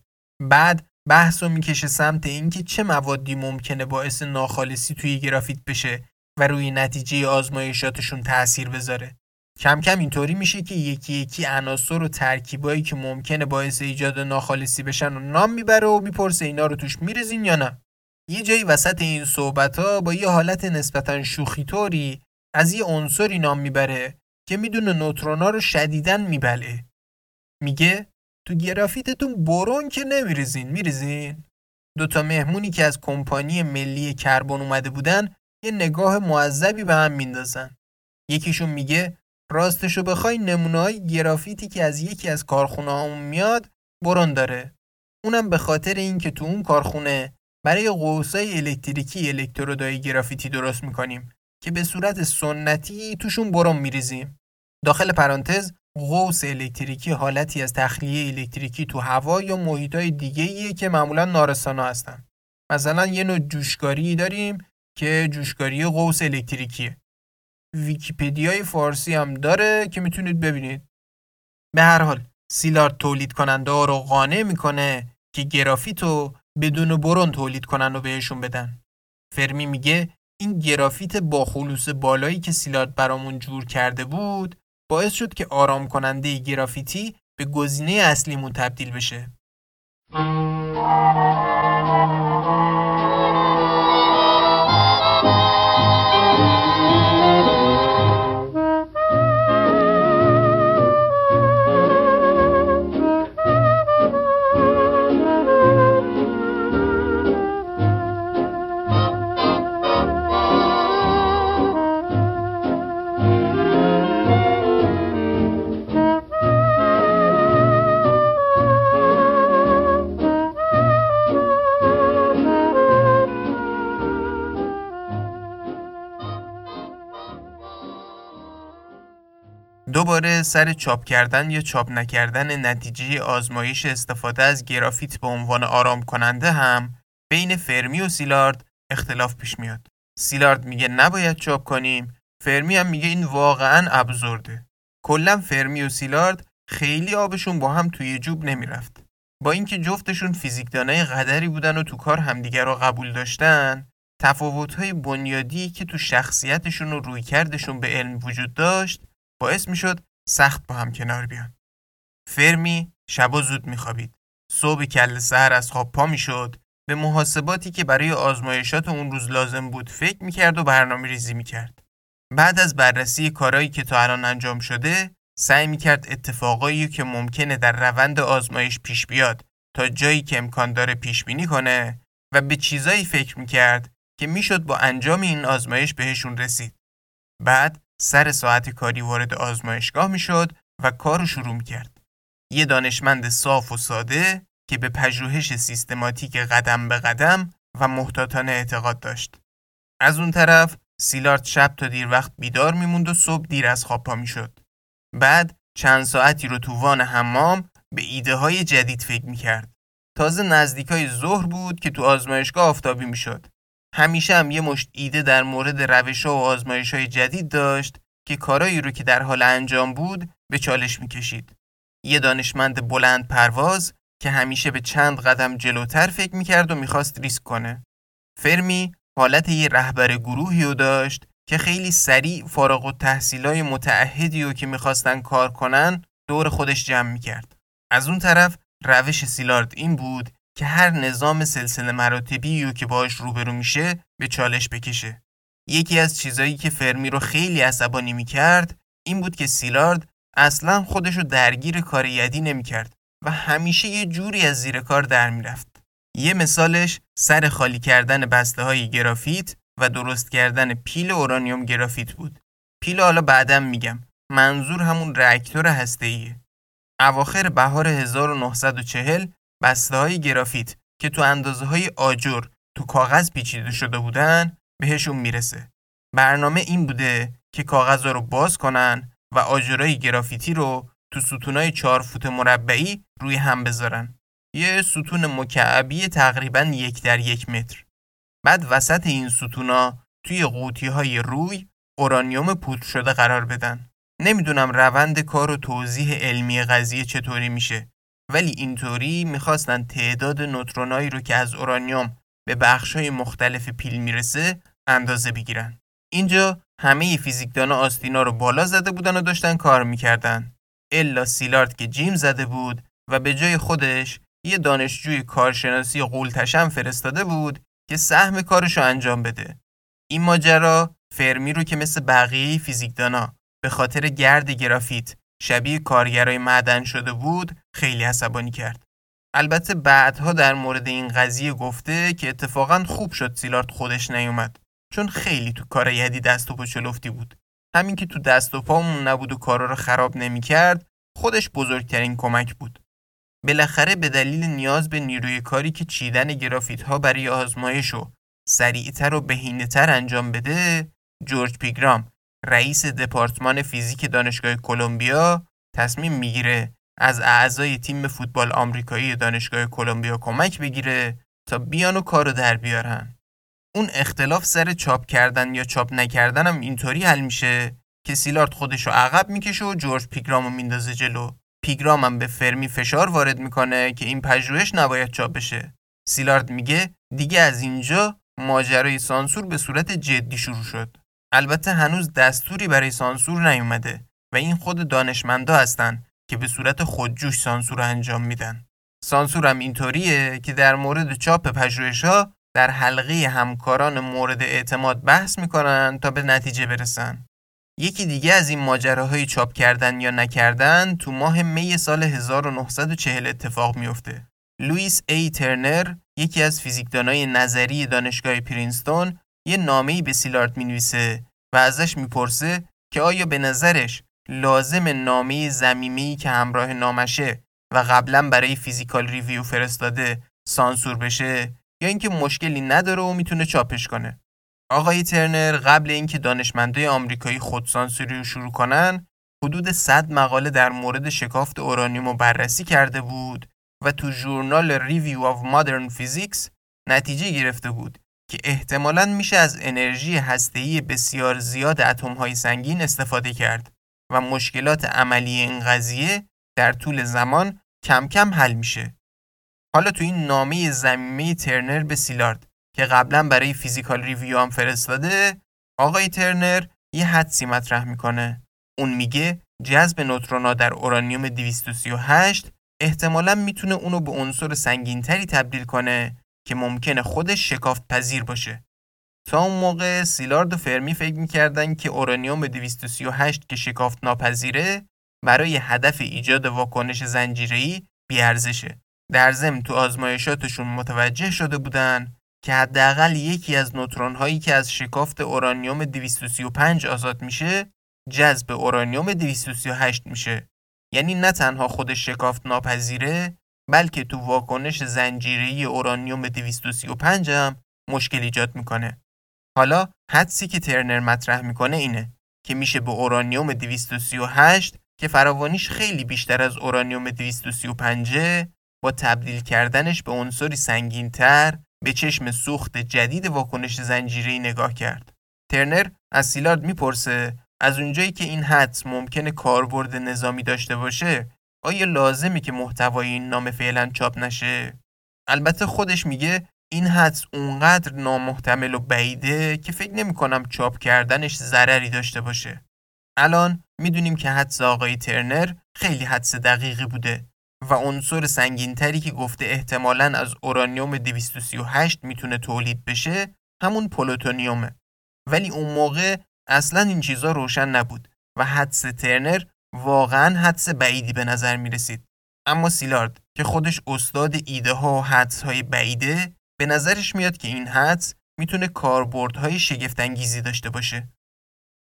بعد بحثو می‌کشه سمت اینکه چه موادی ممکنه باعث ناخالصی توی گرافیت بشه و روی نتیجه آزمایشاتشون تأثیر بذاره. کم کم اینطوری میشه که یکی یکی عناصر و ترکیبایی که ممکنه باعث ایجاد ناخالصی بشن و نام میبره و میپرسه اینا رو توش می‌ریزین یا نه. یه جایی وسط این صحبت‌ها با یه حالت نسبتاً شوخی‌طوری از یه عنصری نام میبره که میدونه نوترونا رو شدیداً میبلعه. میگه تو گرافیتتون برون که نمیریزین، میریزین؟ دوتا مهمونی که از کمپانی ملی کربن اومده بودن یه نگاه معذبی به هم میندازن. یکیشون میگه راستشو بخوای نمونه‌های گرافیتی که از یکی از کارخونه‌هامون میاد برون داره. اونم به خاطر اینکه تو اون کارخونه برای قوس‌های الکتریکی الکترودهای گرافیتی درست می‌کنیم که به صورت سنتی توشون برم می‌ریزیم. داخل پرانتز قوس الکتریکی حالتی از تخلیه الکتریکی تو هوا یا محیط‌های دیگه‌ایه که معمولاً نارسانا هستن. مثلا یه نوع جوشکاری داریم که جوشکاری قوس الکتریکیه. ویکی‌پدیای فارسی هم داره که میتونید ببینید. به هر حال سیلارد تولید کننده‌ها رو قانع می‌کنه که گرافیتو بدون برون تولید کنن و بهشون بدن. فرمی میگه این گرافیت با خلوص بالایی که سیلارد برامون جور کرده بود باعث شد که آرام کننده گرافیتی به گزینه اصلیمون تبدیل بشه. دوباره سر چاپ کردن یا چاپ نکردن نتیجه آزمایش استفاده از گرافیت به عنوان آرام کننده هم بین فرمی و سیلارد اختلاف پیش میاد. سیلارد میگه نباید چاپ کنیم، فرمی هم میگه این واقعاً ابزورده. کلا فرمی و سیلارد خیلی آبشون با هم توی جوب نمیرفت. با اینکه جفتشون فیزیکدانای قدری بودن و تو کار همدیگر رو قبول داشتن، تفاوت‌های بنیادی که تو شخصیتشون و رویکردشون به علم وجود داشت باعث می شد سخت با هم کنار بیان. فرمی شبا زود می خوابید. صبح کل سحر از خواب پا می شد. به محاسباتی که برای آزمایشات اون روز لازم بود فکر می کرد و برنامه ریزی می کرد. بعد از بررسی کارهایی که تا الان انجام شده سعی می کرد اتفاقایی که ممکنه در روند آزمایش پیش بیاد تا جایی که امکان داره پیش بینی کنه و به چیزایی فکر می کرد که می شد با انجام این آزمایش بهشون رسید. بعد سر ساعت کاری وارد آزمایشگاه میشد و کارو شروع میکرد. یه دانشمند صاف و ساده که به پژوهش سیستماتیک قدم به قدم و محتاطانه اعتقاد داشت. از اون طرف سیلارد شب تا دیر وقت بیدار میموند و صبح دیر از خواب پا میشد. بعد چند ساعتی رو تو وان حمام به ایده های جدید فکر میکرد. تازه نزدیکای ظهر بود که تو آزمایشگاه آفتابی میشد. همیشه هم یه مشت ایده در مورد روش‌ها و آزمایش‌های جدید داشت که کارایی رو که در حال انجام بود به چالش می‌کشید. یه دانشمند بلند پرواز که همیشه به چند قدم جلوتر فکر می‌کرد و می‌خواست ریسک کنه. فرمی حالت یه رهبر گروهی رو داشت که خیلی سریع فارغ التحصیلای متعهدی رو که می‌خواستن کار کنن دور خودش جمع می‌کرد. از اون طرف روش سیلارد این بود که هر نظام سلسله مراتبی رو که باهاش روبرو میشه به چالش بکشه. یکی از چیزایی که فرمی رو خیلی عصبانی میکرد این بود که سیلارد اصلاً خودش رو درگیر کار یدی نمیکرد و همیشه یه جوری از زیر کار در میرفت. یه مثالش سر خالی کردن بسته های گرافیت و درست کردن پیل اورانیوم گرافیت بود. پیل حالا بعدم میگم، منظور همون راکتور هسته‌ایه. اواخر بهار هزار و نهصد و چهل بسته‌های گرافیت که تو اندازه‌های آجر تو کاغذ پیچیده شده بودن بهشون میرسه. برنامه این بوده که کاغذها رو باز کنن و آجرای گرافیتی رو تو ستونای چهار فوت مربعی روی هم بذارن. یه ستون مکعبی تقریباً یک در یک متر. بعد وسط این ستونا توی قوطی‌های روی اورانیوم پودر شده قرار بدن. نمیدونم روند کار و توضیح علمی قضیه چطوری میشه. ولی اینطوری میخواستن تعداد نوترونایی رو که از اورانیوم به بخش‌های مختلف پیل میرسه اندازه بگیرن. اینجا همه فیزیکدانا آستینا رو بالا زده بودن و داشتن کار میکردن. الا سیلارد که جیم زده بود و به جای خودش یه دانشجوی کارشناسی قولتشم فرستاده بود که سهم کارشو انجام بده. این ماجرا فرمی رو که مثل بقیه فیزیکدانا به خاطر گرد گرافیت شبیه کارگرای معدن شده بود خیلی عصبانی کرد. البته بعدها در مورد این قضیه گفته که اتفاقاً خوب شد سیلارد خودش نیومد، چون خیلی تو کار یدی دست و پا چلفتی بود. همین که تو دست و پامون نبود و کارا رو خراب نمی کرد خودش بزرگترین کمک بود. بالاخره به دلیل نیاز به نیروی کاری که چیدن گرافیت ها برای آزمایشو سریعتر و بهینه‌تر انجام بده، جورج پیگرام رئیس دپارتمان فیزیک دانشگاه کلمبیا تصمیم میگیره از اعضای تیم فوتبال آمریکایی دانشگاه کلمبیا کمک بگیره تا بیان و کارو در بیارن. اون اختلاف سر چاپ کردن یا چاپ نکردن هم اینطوری حل میشه که سیلارد خودشو عقب میکشه و جورج پیگرامو میندازه جلو. پیگرام هم به فرمی فشار وارد میکنه که این پژوهش نباید چاپ بشه. سیلارد میگه دیگه از اینجا ماجرای سانسور به صورت جدی شروع شد. البته هنوز دستوری برای سانسور نیومده و این خود دانشمندا هستن که به صورت خودجوش سانسور انجام میدن. سانسورم اینطوریه که در مورد چاپ پژوهش‌ها در حلقه همکاران مورد اعتماد بحث میکنن تا به نتیجه برسن. یکی دیگه از این ماجراهای چاپ کردن یا نکردن تو ماه می سال هزار و نهصد و چهل اتفاق میفته. لوئیس ای ترنر، یکی از فیزیکدانای نظری دانشگاه پرینستون، یه نامه‌ای به سیلارد می‌نویسه و ازش میپرسه که آیا به نظرش لازم نامه ضمیمه‌ای که همراه نامشه و قبلا برای فیزیکال ریویو فرستاده سانسور بشه یا اینکه مشکلی نداره و میتونه چاپش کنه. آقای ترنر قبل اینکه دانشمندای آمریکایی خودسانسوری رو شروع کنن، حدود صد مقاله در مورد شکافت اورانیوم رو بررسی کرده بود و تو ژورنال ریویو آف مدرن فیزیکس نتیجه گرفته بود که احتمالاً میشه از انرژی هسته‌ای بسیار زیاد اتم‌های سنگین استفاده کرد و مشکلات عملی این قضیه در طول زمان کم کم حل میشه. حالا تو این نامه ضمیمه ترنر به سیلارد که قبلا برای فیزیکال ریویو هم فرستاده، آقای ترنر یه حدسی مطرح میکنه. اون میگه جذب نوترونا در اورانیوم دویست و سی و هشت احتمالاً میتونه اونو به عنصر سنگین‌تری تبدیل کنه که ممکنه خودش شکافت پذیر باشه. تا اون موقع سیلارد و فرمی فکر میکردن که اورانیوم دویست و سی و هشت که شکافت ناپذیره برای هدف ایجاد واکنش زنجیره‌ای بی‌ارزشه. در ضمن تو آزمایشاتشون متوجه شده بودن که حداقل یکی از نوترون‌هایی که از شکافت اورانیوم دویست و سی و پنج آزاد میشه جذب اورانیوم دویست و سی و هشت میشه. یعنی نه تنها خودش شکافت ناپذیره، بلکه تو واکنش زنجیره‌ای اورانیوم دویست و سی و پنج هم مشکل ایجاد میکنه. حالا حدسی که ترنر مطرح میکنه اینه که میشه به اورانیوم دویست و سی و هشت که فراوانیش خیلی بیشتر از اورانیوم دویست و سی و پنج با تبدیل کردنش به عنصری سنگین‌تر به چشم سوخت جدید واکنش زنجیره‌ای نگاه کرد. ترنر از سیلارد میپرسه از اونجایی که این حدس ممکنه کاربرد نظامی داشته باشه، آیا لازمه که محتوای این نامه فعلا چاپ نشه؟ البته خودش میگه این حدس اونقدر نامحتمل و بعیده که فکر نمی‌کنم چاپ کردنش ضرری داشته باشه. الان میدونیم که حدس آقای ترنر خیلی حدس دقیقی بوده و عنصر سنگین‌تری که گفته احتمالاً از اورانیوم دویست و سی و هشت میتونه تولید بشه همون پلوتونیومه. ولی اون موقع اصلاً این چیزا روشن نبود و حدس ترنر واقعاً حدس بعیدی به نظر میرسید. اما سیلارد که خودش استاد ایده ها و حدس های بعیده، به نظرش میاد که این حدس میتونه کاربردهای شگفت‌انگیزی داشته باشه.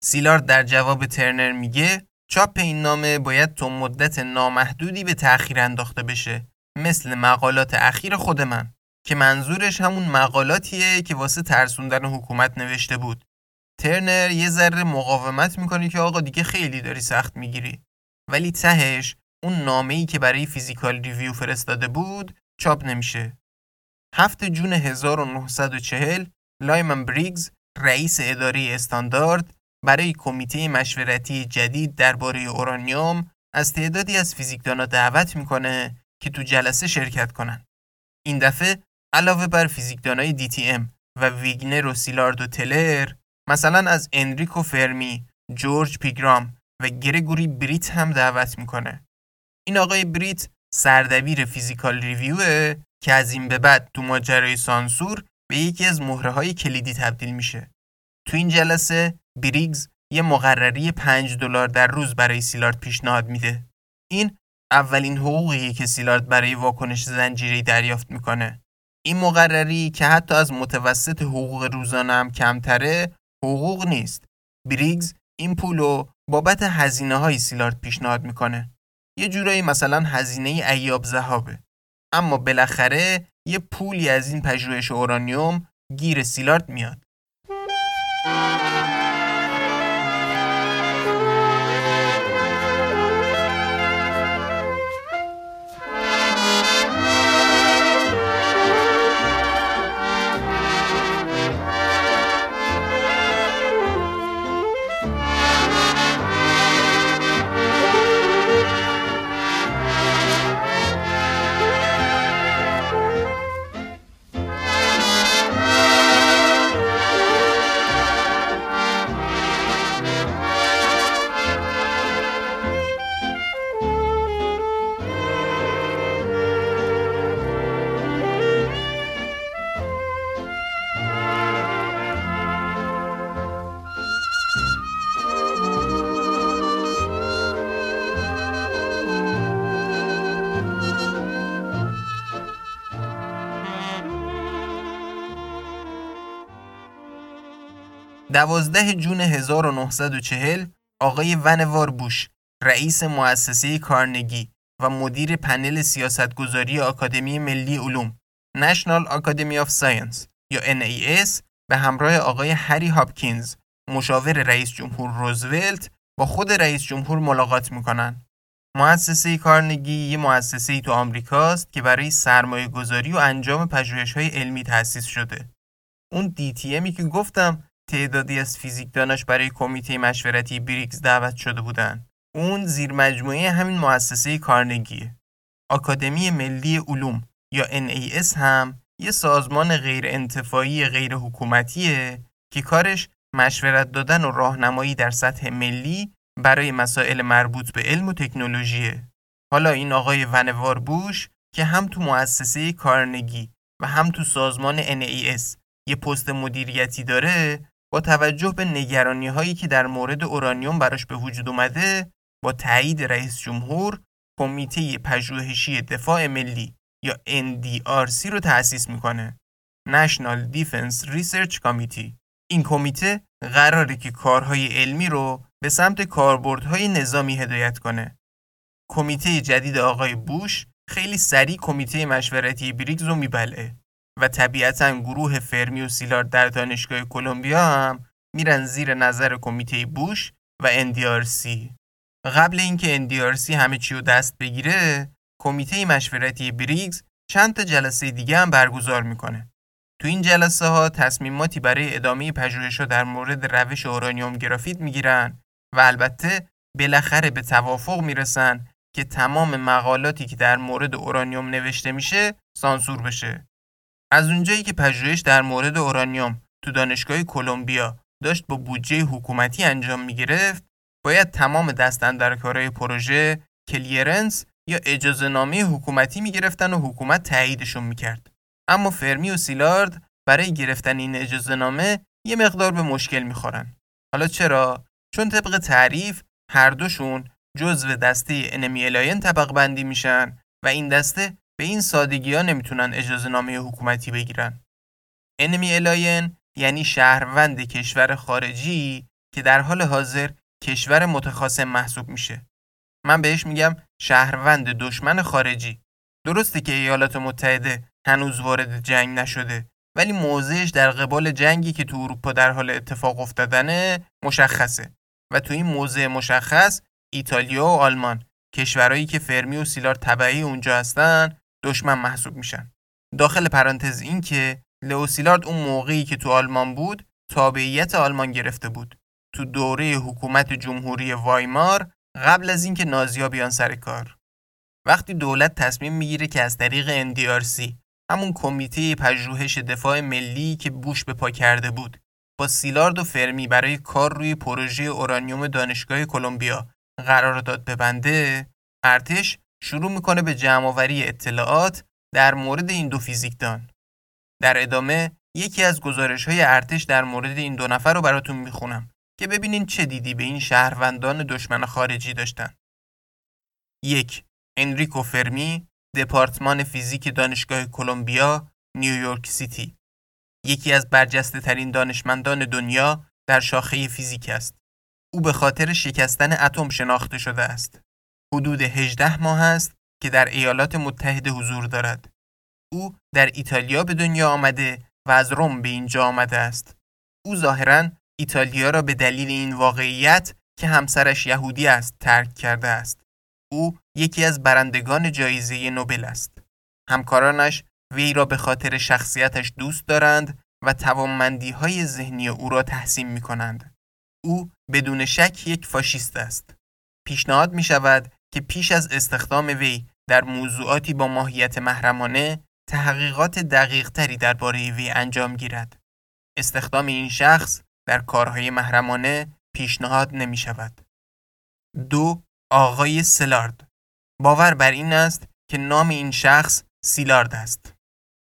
سیلارد در جواب ترنر میگه چاپ این نامه باید تا مدت نامحدودی به تأخیر انداخته بشه، مثل مقالات اخیر خود من، که منظورش همون مقالاتیه که واسه ترسوندن حکومت نوشته بود. ترنر یه ذره مقاومت میکنه که آقا دیگه خیلی داری سخت میگیری، ولی تهش اون نامه‌ای که برای فیزیکال ریویو فرستاده بود چاپ نمیشه. هفتم جون هزار و نهصد و چهل لایمن بریگز، رئیس اداره استاندارد، برای کمیته مشورتی جدید درباره اورانیوم از تعدادی از فیزیکدانا دعوت میکنه که تو جلسه شرکت کنن. این دفعه علاوه بر فیزیکدانای دی تی ام و ویگنر و سیلارد و تلر، مثلا از انریکو فرمی، جورج پیگرام و گرگوری بریت هم دعوت میکنه. این آقای بریت سردبیر فیزیکال ریویوه که از این به بعد تو ماجرای سانسور به یکی از مهره‌های کلیدی تبدیل میشه. تو این جلسه بریگز یه مقرری پنج دلار در روز برای سیلارد پیشنهاد میده. این اولین حقوقیه که سیلارد برای واکنش زنجیره‌ای دریافت میکنه. این مقرری که حتی از متوسط حقوق روزانه هم کمتره، حقوق نیست. بریگز این پولو بابت هزینه های سیلارد پیشنهاد میکنه. یه جورایی مثلا هزینه ایاب ذهابه. اما بالاخره یه پولی از این پژوهش اورانیوم گیر سیلارد میاد. دوازدهم ژوئن هزار و نهصد و چهل آقای ونوار بوش، رئیس مؤسسه کارنگی و مدیر پنل سیاستگذاری آکادمی ملی علوم National Academy of Science یا ان ای اس به همراه آقای هری هاپکینز، مشاور رئیس جمهور روزولت، با خود رئیس جمهور ملاقات میکنن. مؤسسه کارنگی یه مؤسسه‌ای تو آمریکاست که برای سرمایه گذاری و انجام پژوهش‌های علمی تأسیس شده. اون دی تی امی که گفتم تعدادی از فیزیکداناش برای کمیته مشورتی بریکس دعوت شده بودن. اون زیر مجموعه همین مؤسسه کارنگیه. آکادمی ملی علوم یا ان ای اس هم یه سازمان غیر انتفاعی غیر حکومتیه که کارش مشورت دادن و راهنمایی در سطح ملی برای مسائل مربوط به علم و تکنولوژیه. حالا این آقای ونوار بوش که هم تو مؤسسه کارنگی و هم تو سازمان ان ای اس یه پست مدیریتی داره، با توجه به نگرانی‌هایی که در مورد اورانیوم براش به وجود اومده، با تایید رئیس جمهور کمیته پژوهشی دفاع ملی یا ان دی آر سی رو تأسیس میکنه. National Defense Research Committee. این کمیته قراره که کارهای علمی رو به سمت کاربردهای نظامی هدایت کنه. کمیته جدید آقای بوش خیلی سریع کمیته مشورتی بریکس رو میبلعه و طبیعتاً گروه فرمی و سیلارد در دانشگاه کلمبیا هم میرن زیر نظر کمیته بوش و ان دی آر سی. قبل اینکه ان دی آر سی همه چی رو دست بگیره، کمیته مشورتی بریکس چند تا جلسه دیگه هم برگزار میکنه. تو این جلسه ها تصمیماتی برای ادامه پژوهش‌ها در مورد روش اورانیوم گرافیت میگیرن و البته بالاخره به توافق میرسن که تمام مقالاتی که در مورد اورانیوم نوشته میشه سانسور بشه. از اونجایی که پژوهش در مورد اورانیوم تو دانشگاه کلمبیا داشت با بودجه حکومتی انجام میگرفت، باید تمام دستاندرکارهای پروژه کلیرنس یا اجازه نامه حکومتی میگرفتن و حکومت تاییدشون میکرد. اما فرمی و سیلارد برای گرفتن این اجازه نامه یه مقدار به مشکل میخورن. حالا چرا؟ چون طبق تعریف هر دوشون جزو دسته انمی الاین طبق بندی میشن و این دسته به این سادگی ها نمیتونن اجازه نامه حکومتی بگیرن. انمی الاین یعنی شهروند کشور خارجی که در حال حاضر کشور متخاصم محسوب میشه. من بهش میگم شهروند دشمن خارجی. درسته که ایالات متحده هنوز وارد جنگ نشده، ولی موضعش در قبال جنگی که تو اروپا در حال اتفاق افتادنه مشخصه و تو این موضع مشخص ایتالیا و آلمان، کشورهایی که فرمی و سیلار تبعی اونجا هستن، دشمن محسوب میشن. داخل پرانتز این که لئو سیلارد اون موقعی که تو آلمان بود تابعیت آلمان گرفته بود. تو دوره حکومت جمهوری وایمار قبل از اینکه نازی‌ها بیان سر کار، وقتی دولت تصمیم میگیره که از طریق ان دی آر سی، همون کمیته پژوهش دفاع ملی که بوش به پا کرده بود، با سیلارد و فرمی برای کار روی پروژه اورانیوم دانشگاه کلمبیا قرارداد ببنده، ارتش شروع میکنه به جمع‌آوری اطلاعات در مورد این دو فیزیکدان. در ادامه یکی از گزارش‌های ارتش در مورد این دو نفر رو براتون میخونم که ببینین چه دیدی به این شهروندان دشمن خارجی داشتن. یک، انریکو فرمی، دپارتمان فیزیک دانشگاه کلمبیا، نیویورک سیتی. یکی از برجسته ترین دانشمندان دنیا در شاخه فیزیک است. او به خاطر شکستن اتم شناخته شده است. حدود هجده ماه است که در ایالات متحده حضور دارد. او در ایتالیا به دنیا آمده و از روم به اینجا آمده است. او ظاهراً ایتالیا را به دلیل این واقعیت که همسرش یهودی است ترک کرده است. او یکی از برندگان جایزه نوبل است. همکارانش وی را به خاطر شخصیتش دوست دارند و توانمندی‌های ذهنی او را تحسین می‌کنند. او بدون شک یک فاشیست است. پیشنهاد می‌شود که پیش از استخدام وی در موضوعاتی با ماهیت محرمانه، تحقیقات دقیق‌تری درباره وی انجام گیرد. استخدام این شخص در کارهای محرمانه پیشنهاد نمی‌شود. دو، آقای سیلارد. باور بر این است که نام این شخص سیلارد است.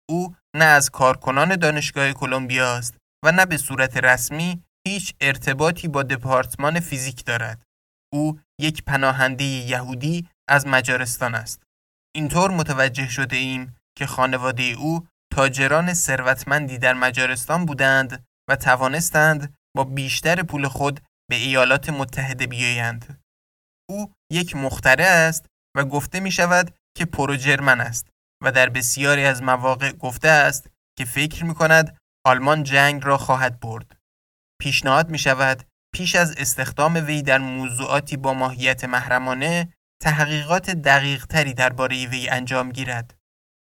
او نه از کارکنان دانشگاه کلمبیا است و نه به صورت رسمی هیچ ارتباطی با دپارتمان فیزیک دارد. او یک پناهنده یهودی از مجارستان است. اینطور متوجه شده ایم که خانواده او تاجران ثروتمندی در مجارستان بودند و توانستند با بیشتر پول خود به ایالات متحده بیایند. او یک مخترع است و گفته می شود که پروجرمن است و در بسیاری از مواقع گفته است که فکر می کند آلمان جنگ را خواهد برد. پیشنهاد می شود پیش از استخدام وی در موضوعاتی با ماهیت محرمانه تحقیقات دقیق تری درباره وی انجام گیرد.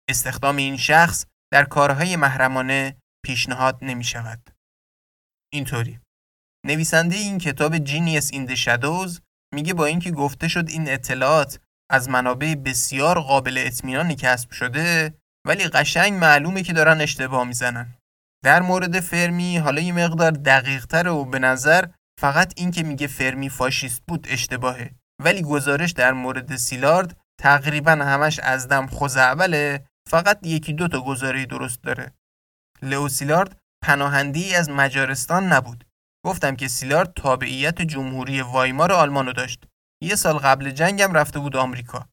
استخدام این شخص در کارهای محرمانه پیشنهاد نمی شود. اینطوری نویسنده این کتاب جینیس این د شادوز میگه با اینکه گفته شد این اطلاعات از منابع بسیار قابل اطمینانی کسب شده، ولی قشنگ معلومه که دارن اشتباه میزنن. در مورد فرمی حالا یه مقدار دقیق‌تره و به نظر فقط این که میگه فرمی فاشیست بود اشتباهه، ولی گزارش در مورد سیلارد تقریبا همش از دم خزعبله، فقط یکی دو تا گزاره درست داره. لئو سیلارد پناهنده‌ای از مجارستان نبود. گفتم که سیلارد تابعیت جمهوری وایمار آلمانو داشت. یه سال قبل جنگم رفته بود آمریکا.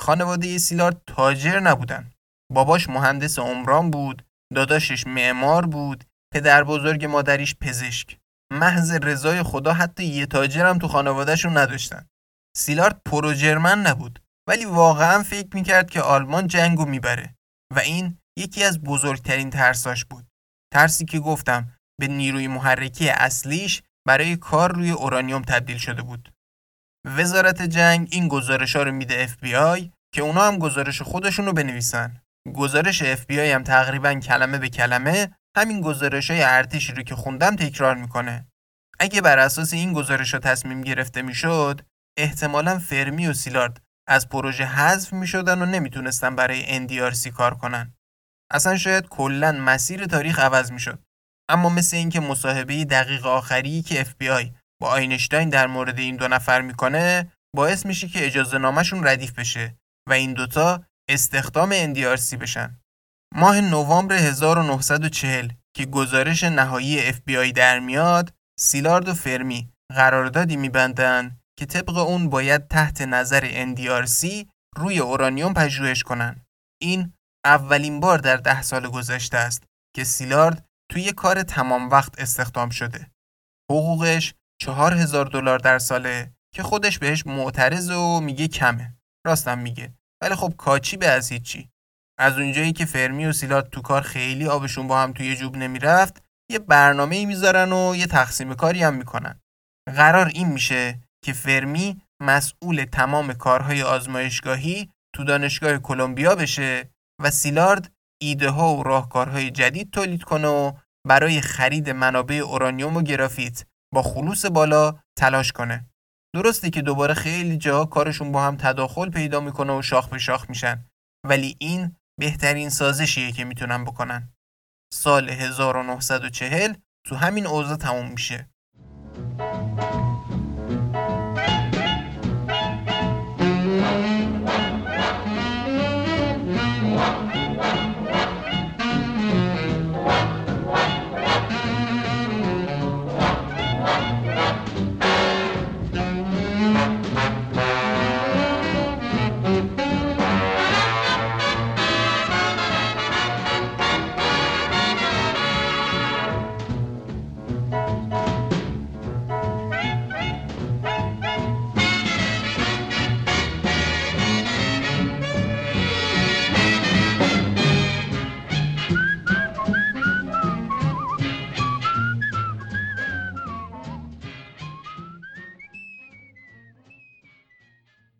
خانواده سیلارد تاجر نبودن. باباش مهندس عمران بود، داداشش معمار بود، پدر بزرگ مادریش پزشک. محض رضای خدا حتی یه تاجرم تو خانوادهشون نداشتن. سیلارد پروجرمن نبود، ولی واقعا فکر میکرد که آلمان جنگو میبره و این یکی از بزرگترین ترساش بود. ترسی که گفتم به نیروی محرکی اصلیش برای کار روی اورانیوم تبدیل شده بود. وزارت جنگ این گزارش‌ها رو میده اف بی آی که اونا هم گزارش خودشون رو بنویسن. گزارش اف بی آی هم تقریباً کلمه به کلمه همین گزارش‌های ارتشی رو که خوندم تکرار میکنه. اگه بر اساس این گزارش‌ها تصمیم گرفته میشد، احتمالاً فرمی و سیلارد از پروژه حذف میشدن و نمیتونستن برای ان دی آر سی کار کنن. اصلاً شاید کلاً مسیر تاریخ عوض میشد. اما مثل اینکه مصاحبه دقیق آخری که اف بی آی با آینشتاین در مورد این دو نفر میکنه باعث میشه که اجازه نامشون ردیف بشه و این دوتا استخدام اندیارسی بشن. ماه نوامبر هزار و نهصد و چهل که گزارش نهایی اف بی آی در میاد، سیلارد و فرمی قراردادی میبندن که طبق اون باید تحت نظر اندیارسی روی اورانیوم پژوهش کنن. این اولین بار در ده سال گذشته است که سیلارد توی کار تمام وقت استخدام شده. حقوقش چهار هزار دلار در ساله که خودش بهش معترض و میگه کمه. راستم میگه. ولی خب کاچی به از هیچی. از اونجایی که فرمی و سیلارد تو کار خیلی آبشون با هم توی جوب نمیرفت، یه برنامه‌ای میذارن و یه تقسیم کاری هم میکنن. قرار این میشه که فرمی مسئول تمام کارهای آزمایشگاهی تو دانشگاه کلمبیا بشه و سیلارد ایده ها و راهکارهای جدید تولید کنه و برای خرید منابع اورانیوم و گرافیت با خلوص بالا تلاش کنه. درسته که دوباره خیلی جا کارشون با هم تداخل پیدا میکنه و شاخ به شاخ میشن، ولی این بهترین سازشیه که میتونن بکنن. سال هزار و نهصد و چهل تو همین اوضاع تموم میشه.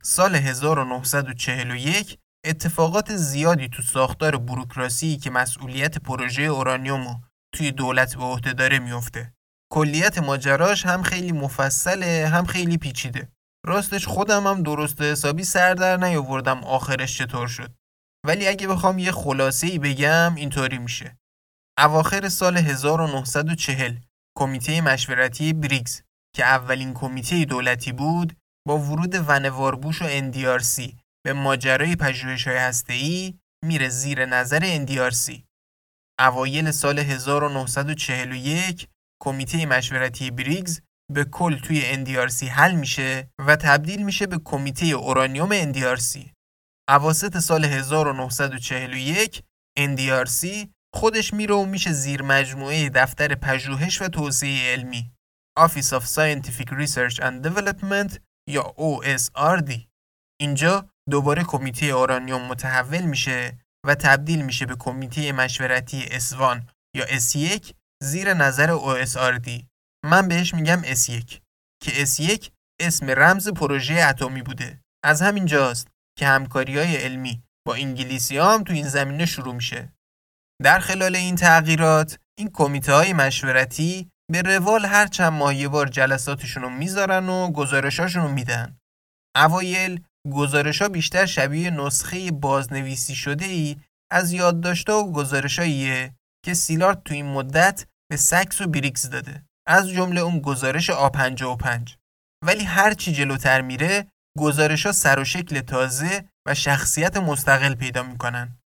سال هزار و نهصد و چهل و یک اتفاقات زیادی تو ساختار بوروکراسی که مسئولیت پروژه اورانیومو توی دولت به عهده داره میفته. کلیت ماجراش هم خیلی مفصله، هم خیلی پیچیده. راستش خودم هم درست حسابی سر در نیاوردم آخرش چطور شد. ولی اگه بخوام یه خلاصه‌ای بگم اینطوری میشه. اواخر سال هزار و نهصد و چهل کمیته مشورتی بریگز که اولین کمیته دولتی بود، با ورود ونوار بوش و اندیارسی به ماجرای پژوهش‌های هسته‌ای میره زیر نظر اندیارسی. اوایل سال هزار و نهصد و چهل و یک کمیته مشورتی بریگز به کل توی اندیارسی حل میشه و تبدیل میشه به کمیته اورانیوم اندیارسی. اواسط سال هزار و نهصد و چهل و یک اندیارسی خودش میره و میشه زیر مجموعه دفتر پژوهش و توسعه علمی Office of Scientific Research and Development یا او اس آر دی. اینجا دوباره کمیته اورانیوم متحول میشه و تبدیل میشه به کمیته مشورتی اس وان یا اس یک زیر نظر او اس آر دی. من بهش میگم اس یک که اس یک اسم رمز پروژه اتمی بوده. از همینجاست که همکاری‌های علمی با انگلیسی‌ها هم تو این زمینه شروع میشه. در خلال این تغییرات این کمیته‌های مشورتی به روال هر چند ماه یه بار جلساتشون رو میذارن و گزارشاشون رو میدن. اوایل گزارش‌ها بیشتر شبیه نسخه بازنویسی شده‌ای از یادداشت‌ها و گزارش‌هاییه که سیلارد تو این مدت به سکس و بریگز داده. از جمله اون گزارش آ پنجاه و پنج. ولی هر چی جلوتر میره گزارش‌ها سر و شکل تازه و شخصیت مستقل پیدا می‌کنن.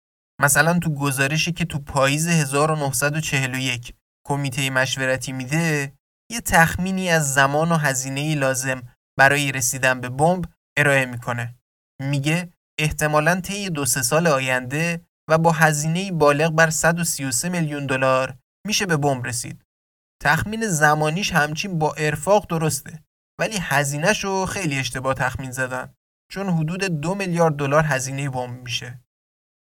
مثلا تو گزارشی که تو پاییز هزار و نهصد و چهل و یک کمیته مشورتی میده، یه تخمینی از زمان و هزینه لازم برای رسیدن به بمب ارائه میکنه. میگه احتمالاً طی دو سه سال آینده و با هزینه بالغ بر صد و سی و سه میلیون دلار میشه به بمب رسید. تخمین زمانیش همچین با ارفاق درسته، ولی هزینه‌شو خیلی اشتباه تخمین زدن، چون حدود دو میلیارد دلار هزینه بمب میشه.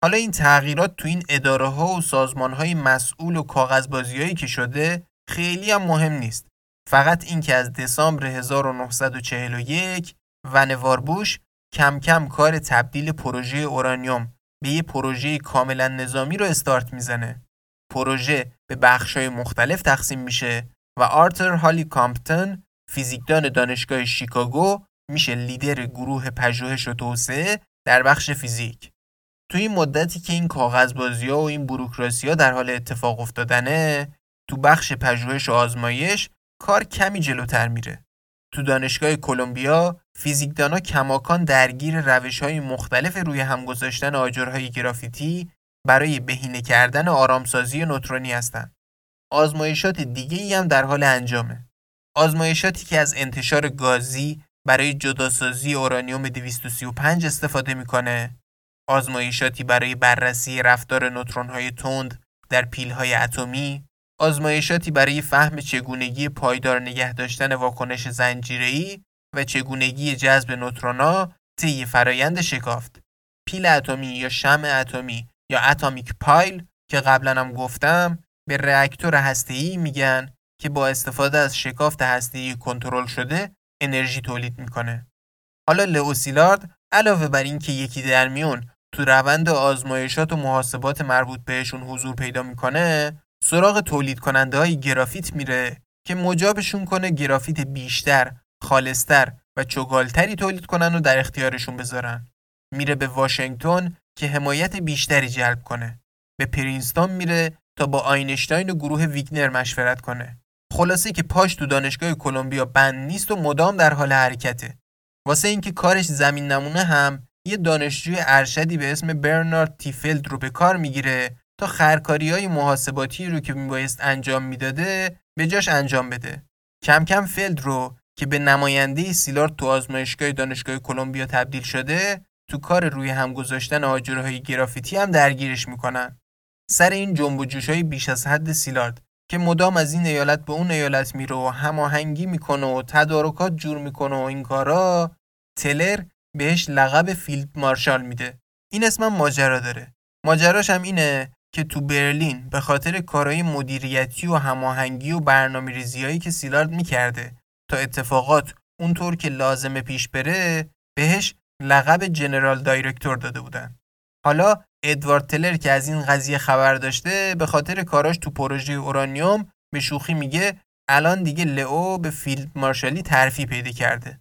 حالا این تغییرات تو این اداره ها و سازمان های مسئول و کاغذبازی هایی که شده خیلی هم مهم نیست. فقط این که از دسامبر هزار و نهصد و چهل و یک ونوار بوش کم کم کار تبدیل پروژه اورانیوم به یه پروژه کاملا نظامی رو استارت میزنه. پروژه به بخش‌های مختلف تقسیم میشه و آرتور هالی کامپتون، فیزیکدان دانشگاه شیکاگو، میشه لیدر گروه پژوهش و توسعه در بخش فیزیک. تو این مدتی که این کاغذبازی‌ها و این بوروکراسی‌ها در حال اتفاق افتادنه، تو بخش پژوهش و آزمایش کار کمی جلوتر میره. تو دانشگاه کلمبیا فیزیکدان‌ها کماکان درگیر روش‌های مختلف روی هم گذاشتن آجرهای گرافیتی برای بهینه کردن آرامسازی نوترونی هستند. آزمایشات دیگه‌ای هم در حال انجامه. آزمایشاتی که از انتشار گازی برای جداسازی اورانیوم دویست و سی و پنج استفاده می‌کنه. آزمایشاتی برای بررسی رفتار نوترون‌های تند در پیل‌های اتمی، آزمایشاتی برای فهم چگونگی پایدار نگه داشتن واکنش زنجیره‌ای و چگونگی جذب نوترون‌ها طی فرایند شکافت. پیل اتمی یا شمع اتمی یا اتمیک پایل که قبلا هم گفتم به راکتور هسته‌ای میگن که با استفاده از شکافت هسته‌ای کنترل شده انرژی تولید میکنه. حالا لئو سیلارد علاوه بر این که یکی در میون تو روند آزمایشات و محاسبات مربوط بهشون حضور پیدا میکنه، سراغ تولید کننده های گرافیت میره که مجابشون کنه گرافیت بیشتر، خالصتر و چگالتری تولید کنن و در اختیارشون بذارن. میره به واشنگتن که حمایت بیشتری جلب کنه. به پرینستون میره تا با آینشتاین و گروه ویگنر مشورت کنه. خلاصه که پاش تو دانشگاه کلمبیا بند نیست و مدام در حال حرکته. واسه اینکه کارش زمین نمونه هم یه دانشجوی ارشدی به اسم برنارد تیفلد رو به کار میگیره تا خرکاری‌های محاسباتی رو که میبایست انجام میداده به جاش انجام بده. کم کم فلد رو که به نماینده سیلارد تو آزمایشگاه دانشگاه کلمبیا تبدیل شده، تو کار روی هم گذاشتن آجرهای گرافیتی هم درگیرش میکنن. سر این جنب و جوش‌های بیش از حد سیلارد که مدام از این ایالت به اون ایالت میره و هماهنگی میکنه و تدارکات جور میکنه و این کارا، تلر بهش لقب فیلد مارشال میده. این اسمم ماجرا داره. ماجراش هم اینه که تو برلین به خاطر کارهای مدیریتی و هماهنگی و برنامه‌ریزیایی که سیلارد میکرده تا اتفاقات اونطور که لازمه پیش بره، بهش لقب جنرال دایرکتور داده بودن. حالا ادوارد تلر که از این قضیه خبر داشته، به خاطر کاراش تو پروژه اورانیوم به شوخی میگه الان دیگه لئو به فیلد مارشالی ترفیع پیدا کرده.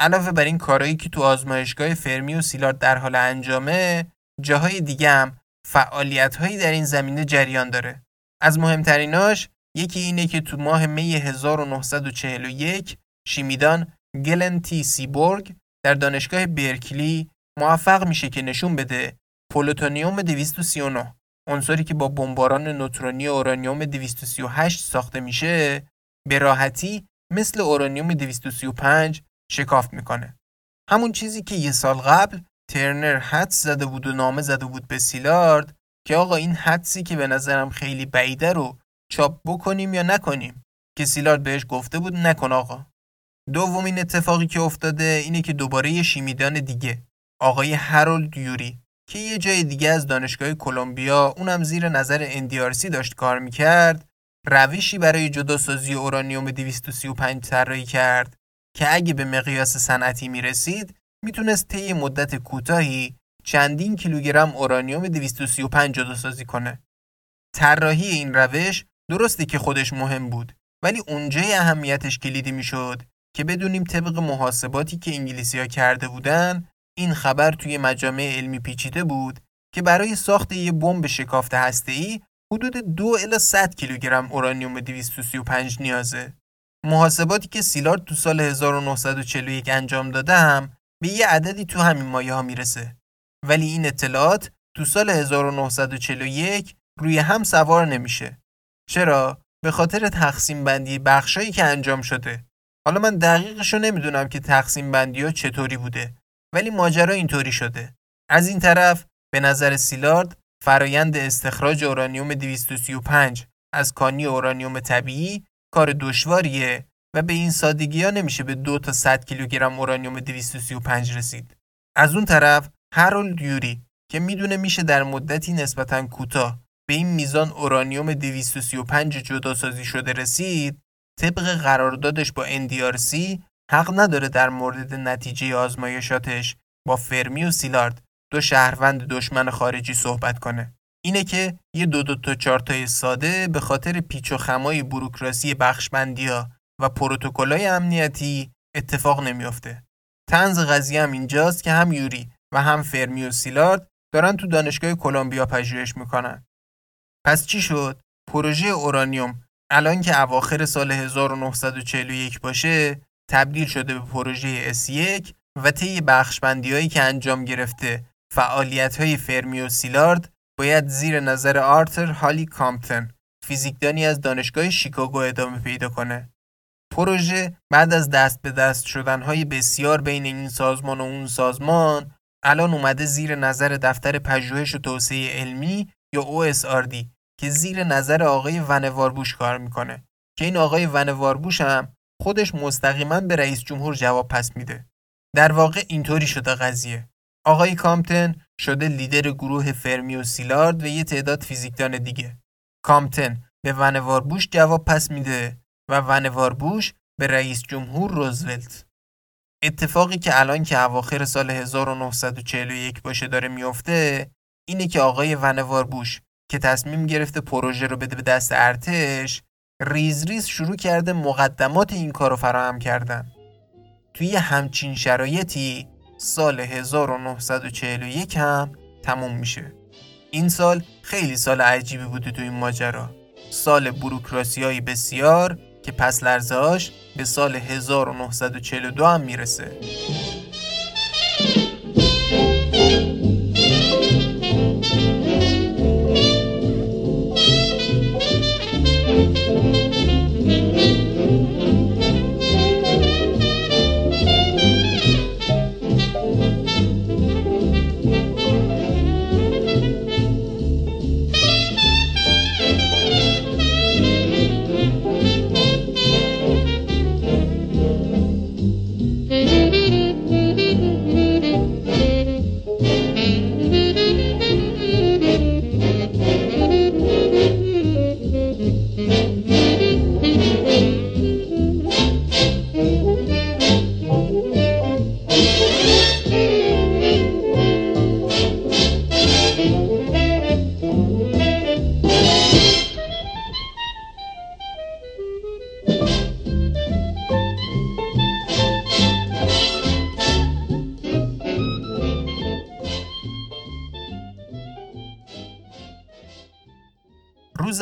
علاوه بر این کارهایی که تو آزمایشگاه فرمی و سیلارد در حال انجامه، جاهای دیگه هم فعالیت‌هایی در این زمینه جریان داره. از مهمتریناش یکی اینه که تو ماه می هزار و نهصد و چهل و یک شیمیدان گلن تی سیبورگ در دانشگاه برکلی موفق میشه که نشون بده پلوتونیوم دویست و سی و نه، عنصری که با بمباران نوترونی اورانیوم دویست و سی و هشت ساخته میشه، به راحتی مثل اورانیوم دویست و سی و پنج شکافت میکنه. همون چیزی که یه سال قبل ترنر حدس زده بود و نامه زده بود به سیلارد، که آقا این حدسی که به نظرم خیلی بعیده رو چاپ بکنیم یا نکنیم، که سیلارد بهش گفته بود نکن آقا. دومین اتفاقی که افتاده اینه که دوباره یه شیمیدان دیگه، آقای هارولد یوری، که یه جای دیگه از دانشگاه کلمبیا، اونم زیر نظر اندیارسی داشت کار میکرد، روشی برای جداسازی اورانیوم دویست و سی و پنج طراحی کرد که اگه به مقیاس صنعتی میرسید میتونست طی مدت کوتاهی چندین کیلوگرم اورانیوم دویست و سی و پنج جداسازی کنه. طراحی این روش درسته که خودش مهم بود، ولی اونجای اهمیتش کلیدی میشد که بدونیم طبق محاسباتی که انگلیسی‌ها کرده بودن، این خبر توی مجامع علمی پیچیده بود که برای ساخت یه بمب شکافته هسته‌ای حدود دو الی صد کیلوگرم اورانیوم دویست و سی و پنج نیازه. محاسباتی که سیلارد تو سال هزار و نهصد و چهل و یک انجام داده هم به یه عددی تو همین مایه ها میرسه، ولی این اطلاعات تو سال هزار و نهصد و چهل و یک روی هم سوار نمیشه. چرا؟ به خاطر تقسیم بندی بخشایی که انجام شده. حالا من دقیقشو نمیدونم که تقسیم بندی ها چطوری بوده، ولی ماجرا اینطوری شده. از این طرف به نظر سیلارد فرایند استخراج اورانیوم دویست و سی و پنج از کانی اورانیوم طبیعی کار دشواریه و به این سادگی ها نمیشه به دو تا صد کیلوگرم اورانیوم دویست و سی و پنج رسید. از اون طرف هارولد یوری که میدونه میشه در مدتی نسبتاً کوتاه به این میزان اورانیوم دویست و سی و پنج جداسازی شده رسید، طبق قراردادش با ان دی آر سی حق نداره در مورد نتیجه آزمایشاتش با فرمی و سیلارد، دو شهروند دشمن خارجی، صحبت کنه. اینه که یه دو دو تا چارتای ساده به خاطر پیچ و خمای بوروکراسی بخشبندی‌ها و پروتکل‌های امنیتی اتفاق نمیافته. طنز قضیه هم اینجاست که هم یوری و هم فرمی و سیلارد دارن تو دانشگاه کلمبیا پژوهش میکنن. پس چی شد؟ پروژه اورانیوم الان که اواخر سال هزار و نهصد و چهل و یک باشه تبدیل شده به پروژه اس یک و طی بخشبندی‌هایی که انجام گرفته فعالیت‌های فرمی و سیلارد باید زیر نظر آرتور هالی کامپتون، فیزیکدانی از دانشگاه شیکاگو، ادامه پیدا کنه. پروژه بعد از دست به دست شدن‌های بسیار بین این سازمان و اون سازمان الان اومده زیر نظر دفتر پژوهش و توسعه علمی یا او اس آر دی که زیر نظر آقای ونوار بوش کار میکنه، که این آقای ونوار بوش هم خودش مستقیما به رئیس جمهور جواب پس میده. در واقع اینطوری شده قضیه. آقای کامپتون شده لیدر گروه فرمی و سیلارد و یه تعداد فیزیکدان دیگه. کامپتون به ونوار بوش جواب پس میده و ونوار بوش به رئیس جمهور روزولت. اتفاقی که الان که اواخر سال هزار و نهصد و چهل و یک باشه داره میفته اینه که آقای ونوار بوش که تصمیم گرفته پروژه رو بده به دست ارتش، ریز ریز شروع کرده مقدمات این کار رو فراهم کردن. توی همچین شرایطی سال هزار و نهصد و چهل و یک هم تموم میشه. این سال خیلی سال عجیبی بوده تو این ماجرا. سال بوروکراسی‌های بسیار که پس لرزه‌اش به سال هزار و نهصد و چهل و دو هم میرسه.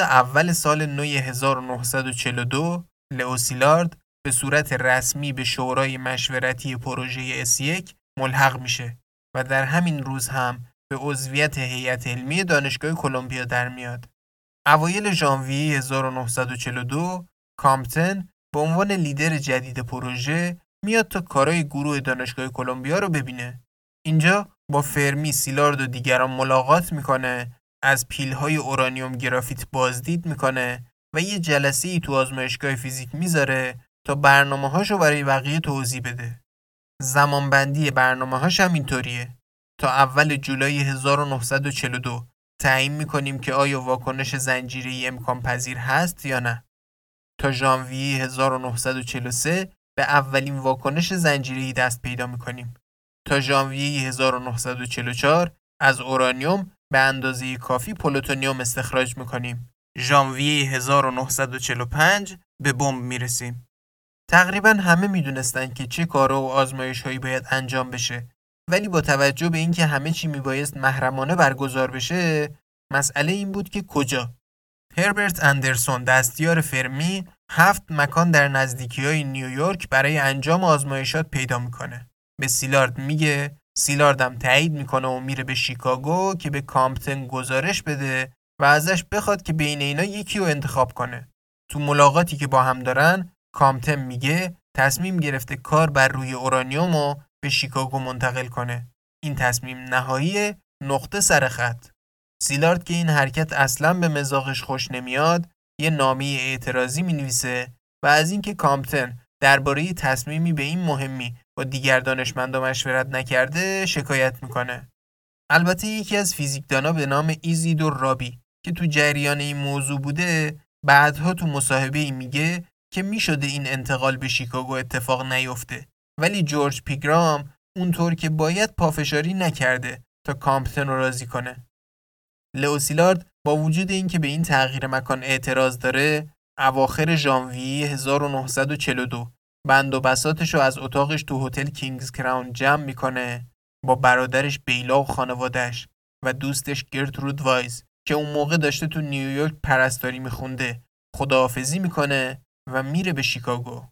اول سال نو هزار و نهصد و چهل و دو لئو سیلارد به صورت رسمی به شورای مشورتی پروژه اس یک ملحق میشه و در همین روز هم به عضویت هیئت علمی دانشگاه کلمبیا در میاد. اوایل ژانویه هزار و نهصد و چهل و دو کامپتون به عنوان لیدر جدید پروژه میاد تا کارهای گروه دانشگاه کلمبیا رو ببینه. اینجا با فرمی، سیلارد و دیگران ملاقات میکنه از پیل‌های اورانیوم گرافیت بازدید میکنه و یه جلسه‌ای تو آزمایشگاه فیزیک میذاره تا برنامه‌هاشو برای بقیه توضیح بده. زمانبندی برنامه‌هاش هم اینطوریه. تا اول جولای هزار و نهصد و چهل و دو تعیین میکنیم که آیا واکنش زنجیری امکان پذیر هست یا نه. تا ژانویه هزار و نهصد و چهل و سه به اولین واکنش زنجیری دست پیدا میکنیم. تا ژانویه هزار و نهصد و چهل و چهار از اورانیوم به اندازه کافی پلوتونیوم استخراج میکنیم. ژانویه هزار و نهصد و چهل و پنج به بمب میرسیم. تقریباً همه میدونستن که چه کارا و آزمایش‌هایی باید انجام بشه، ولی با توجه به اینکه همه چی میبایست محرمانه برگزار بشه، مسئله این بود که کجا. هربرت اندرسون دستیار فرمی هفت مکان در نزدیکی‌های نیویورک برای انجام آزمایشات پیدا میکنه. به سیلارد میگه، سیلاردم تایید میکنه و میره به شیکاگو که به کامپتن گزارش بده و ازش بخواد که بین اینا یکی رو انتخاب کنه. تو ملاقاتی که با هم دارن، کامپتن میگه تصمیم گرفته کار بر روی اورانیوم رو به شیکاگو منتقل کنه. این تصمیم نهایی، نقطه سر خط. سیلارد که این حرکت اصلاً به مزاجش خوش نمیاد، یه نامه اعتراضی مینویسه و از اینکه کامپتن درباره تصمیمی به این مهمی با دیگر دانشمندا مشورت نکرده شکایت میکنه. البته یکی از فیزیکدانا به نام ایزیدور رابی که تو جریان این موضوع بوده، بعدها تو مصاحبه‌ای میگه که میشده این انتقال به شیکاگو اتفاق نیفته، ولی جورج پیگرام اونطور که باید پافشاری نکرده تا کامپتن رو راضی کنه. لئو سیلارد با وجود اینکه به این تغییر مکان اعتراض داره، اواخر ژانویه هزار و نهصد و چهل و دو بند و بساطش رو از اتاقش تو هتل کینگز کراون جمع میکنه با برادرش بیلا و خانواده‌اش و دوستش گرترود وایز که اون موقع داشته تو نیویورک پرستاری میخونده، خداحافظی میکنه و میره به شیکاگو.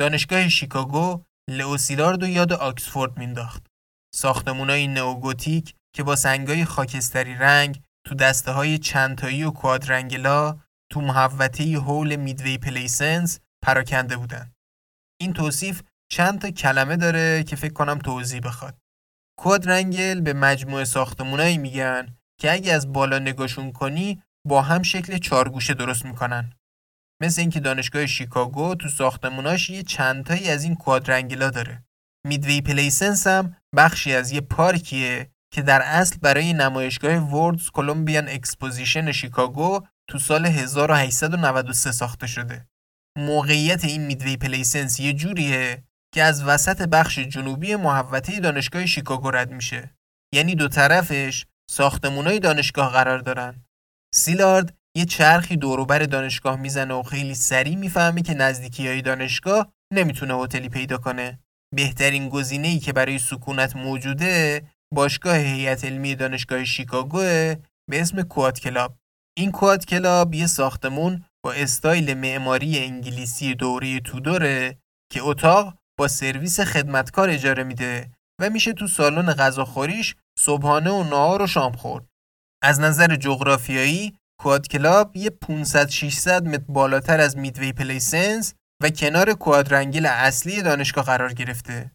دانشگاه شیکاگو لئو سیلارد رو یاد آکسفورد مینداخت. ساختمونای نئوگوتیک که با سنگای خاکستری رنگ تو دسته‌های چندتایی و کوادرنگلا تو محوطه‌ای هول میدوی پلیسنس پراکنده بودن. این توصیف چند تا کلمه داره که فکر کنم توضیح بخواد. کوادرنگل به مجموعه ساختمونایی میگن که اگه از بالا نگاهشون کنی با هم شکل چارگوشه درست میکنن. مثل اینکه دانشگاه شیکاگو تو ساختموناش یه چندتایی از این کوادرنگلا داره. میدوی پلیسنس هم بخشی از یه پارکیه که در اصل برای نمایشگاه وردز کلمبیان اکسپوزیشن شیکاگو تو سال هزار و هشتصد و نود و سه ساخته شده. موقعیت این میدوی پلیسنس یه جوریه که از وسط بخش جنوبی محوطه دانشگاه شیکاگو رد میشه. یعنی دو طرفش ساختمونای دانشگاه قرار دارن. سیلارد یه چرخی دوروبر دانشگاه میزنه و خیلی سریع میفهمه که نزدیکیای دانشگاه نمیتونه هتلی پیدا کنه. بهترین گزینه‌ای که برای سکونت موجوده باشگاه هیئت علمی دانشگاه شیکاگوه به اسم کواد کلاب. این کواد کلاب یه ساختمون با استایل معماری انگلیسی دوره تودوره که اتاق با سرویس خدمتکار اجاره میده و میشه تو سالن غذاخوریش صبحانه و نهار و شام خورد. از نظر جغرافیایی کواد کلاب یه پانصد ششصد متر بالاتر از میدوی پلیسنس و کنار کوادرنگل اصلی دانشگاه قرار گرفته.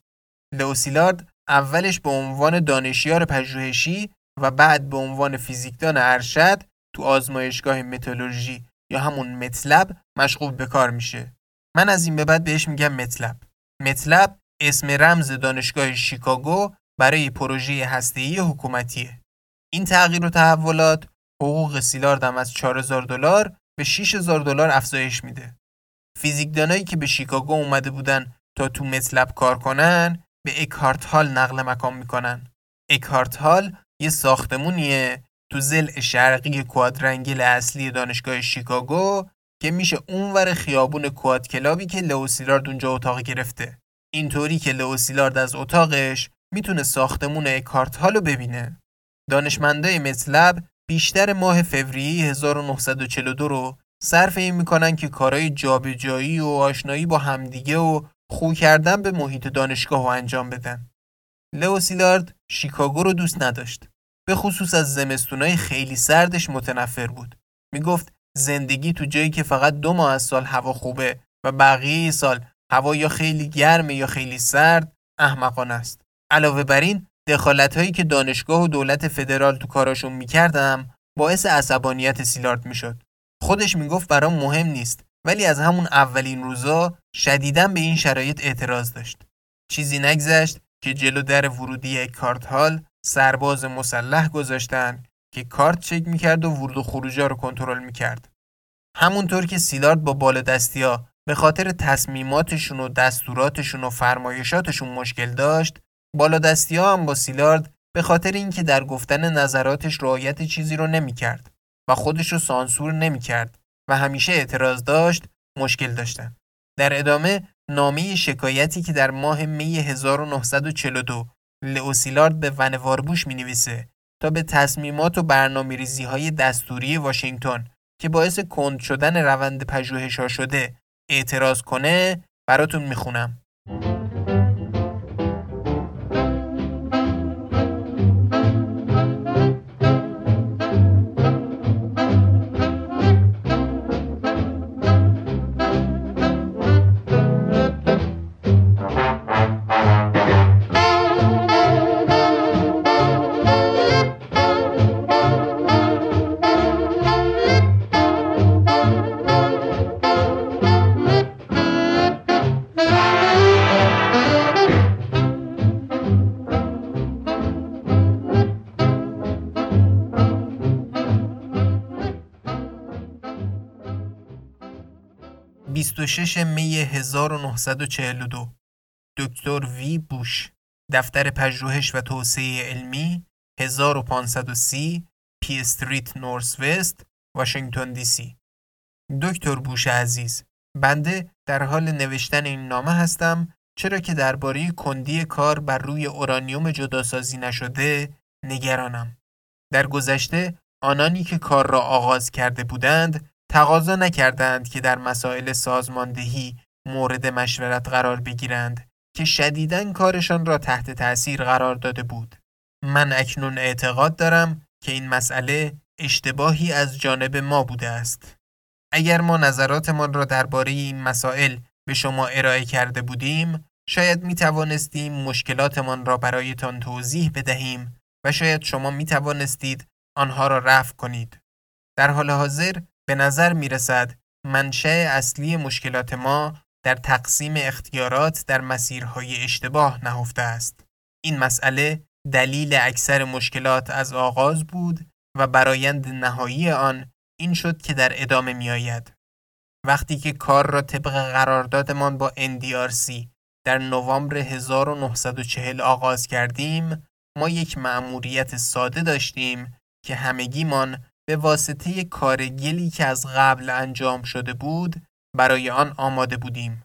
لئو سیلارد اولش به عنوان دانشیار پژوهشی و بعد به عنوان فیزیکدان ارشد تو آزمایشگاه متالورژی یا همون متلب مشغول به کار میشه. من از این به بعد بهش میگم متلب. متلب اسم رمز دانشگاه شیکاگو برای پروژه هسته‌ای حکومتیه. این تغییر و تحولات حقوق سیلارد هم از چهار هزار دلار به شش هزار دلار افزایش میده. فیزیکدانایی که به شیکاگو اومده بودن تا تو متلب کار کنن به اکهارت هال نقل مکان میکنن. اکهارت هال یه ساختمونیه تو ضلع شرقی کوادرنگل اصلی دانشگاه شیکاگو که میشه اونور خیابون کواد کلابی که لئو سیلارد اونجا اتاق گرفته. اینطوری که لئو سیلارد از اتاقش میتونه ساختمون اکهارت هال رو ببینه. دانشمندای متلب بیشتر ماه فوریه هزار و نهصد و چهل و دو رو صرف این میکنن که کارهای جابجایی و آشنایی با همدیگه و خو کردن به محیط دانشگاه رو انجام بدن. لئو سیلارد شیکاگو رو دوست نداشت. به خصوص از زمستونای خیلی سردش متنفر بود. میگفت زندگی تو جایی که فقط دو ماه از سال هوا خوبه و بقیه سال هوا یا خیلی گرمه یا خیلی سرد احمقانه است. علاوه بر این دخالت‌هایی که دانشگاه و دولت فدرال تو کاراشون می‌کردم باعث عصبانیت سیلارد میشد. خودش میگفت برام مهم نیست، ولی از همون اولین روزا شدیداً به این شرایط اعتراض داشت. چیزی نگذشت که جلو در ورودی اکهارت هال سرباز مسلح گذاشتن که کارت چک میکرد و ورود و خروجا رو کنترل میکرد. همونطور که سیلارد با بالادستیا به خاطر تصمیماتشون و دستوراتشون و فرمایشاتشون مشکل داشت، بالادستیا هم با سیلارد به خاطر اینکه در گفتن نظراتش رعایت چیزی رو نمیکرد و خودش رو سانسور نمیکرد و همیشه اعتراض داشت، مشکل داشتن. در ادامه نامه شکایتی که در ماه می هزار و نهصد و چهل و دو لئو سیلارد به ونوار بوش می‌نویسه تا به تصمیمات و برنامه‌ریزی‌های دستوری واشنگتن که باعث کند شدن روند پژوهش‌ها شده اعتراض کنه براتون میخونم. بیست و شش می هزار و نهصد و چهل و دو دکتر وی بوش، دفتر پژوهش و توسعه علمی، هزار و پانصد و سی پی استریت نورث وست، واشنگتن دی سی. دکتر بوش عزیز، بنده در حال نوشتن این نامه هستم چرا که درباره کندی کار بر روی اورانیوم جداسازی نشده نگرانم. در گذشته آنانی که کار را آغاز کرده بودند تقاضا نکردند که در مسائل سازماندهی مورد مشورت قرار بگیرند که شدیداً کارشان را تحت تأثیر قرار داده بود. من اکنون اعتقاد دارم که این مسئله اشتباهی از جانب ما بوده است. اگر ما نظراتمان را درباره این مسائل به شما ارائه کرده بودیم، شاید می توانستیم مشکلاتمان را برایتان توضیح بدهیم و شاید شما می توانستید آنها را رفع کنید. در حال حاضر به نظر می رسد منشأ اصلی مشکلات ما در تقسیم اختیارات در مسیرهای اشتباه نهفته است. این مسئله دلیل اکثر مشکلات از آغاز بود و برایند نهایی آن این شد که در ادامه می آید. وقتی که کار را طبق قراردادمان با ان دی آر سی در نوامبر هزار و نهصد و چهل آغاز کردیم، ما یک مأموریت ساده داشتیم که همگیمان به واسطه کارگلی که از قبل انجام شده بود برای آن آماده بودیم.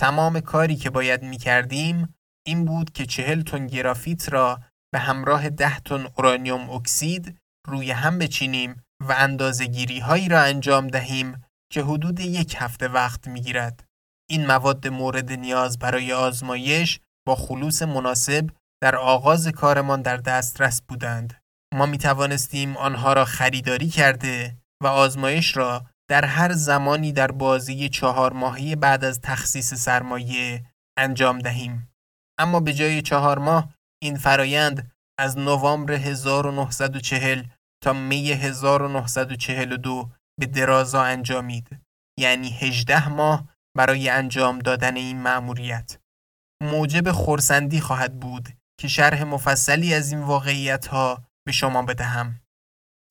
تمام کاری که باید می کردیم این بود که چهل تن گرافیت را به همراه ده تن اورانیوم اکسید روی هم بچینیم و اندازه‌گیری هایی را انجام دهیم که حدود یک هفته وقت می گیرد. این مواد مورد نیاز برای آزمایش با خلوص مناسب در آغاز کارمان در دسترس بودند. ما می توانستیم آنها را خریداری کرده و آزمایش را در هر زمانی در بازه چهار ماهی بعد از تخصیص سرمایه انجام دهیم. اما به جای چهار ماه، این فرایند از نوامبر هزار و نهصد و چهل تا می هزار و نهصد و چهل و دو به درازا انجامید، یعنی هجده ماه برای انجام دادن این مأموریت. موجب خرسندی خواهد بود که شرح مفصلی از این واقعیت‌ها به شما بدهم.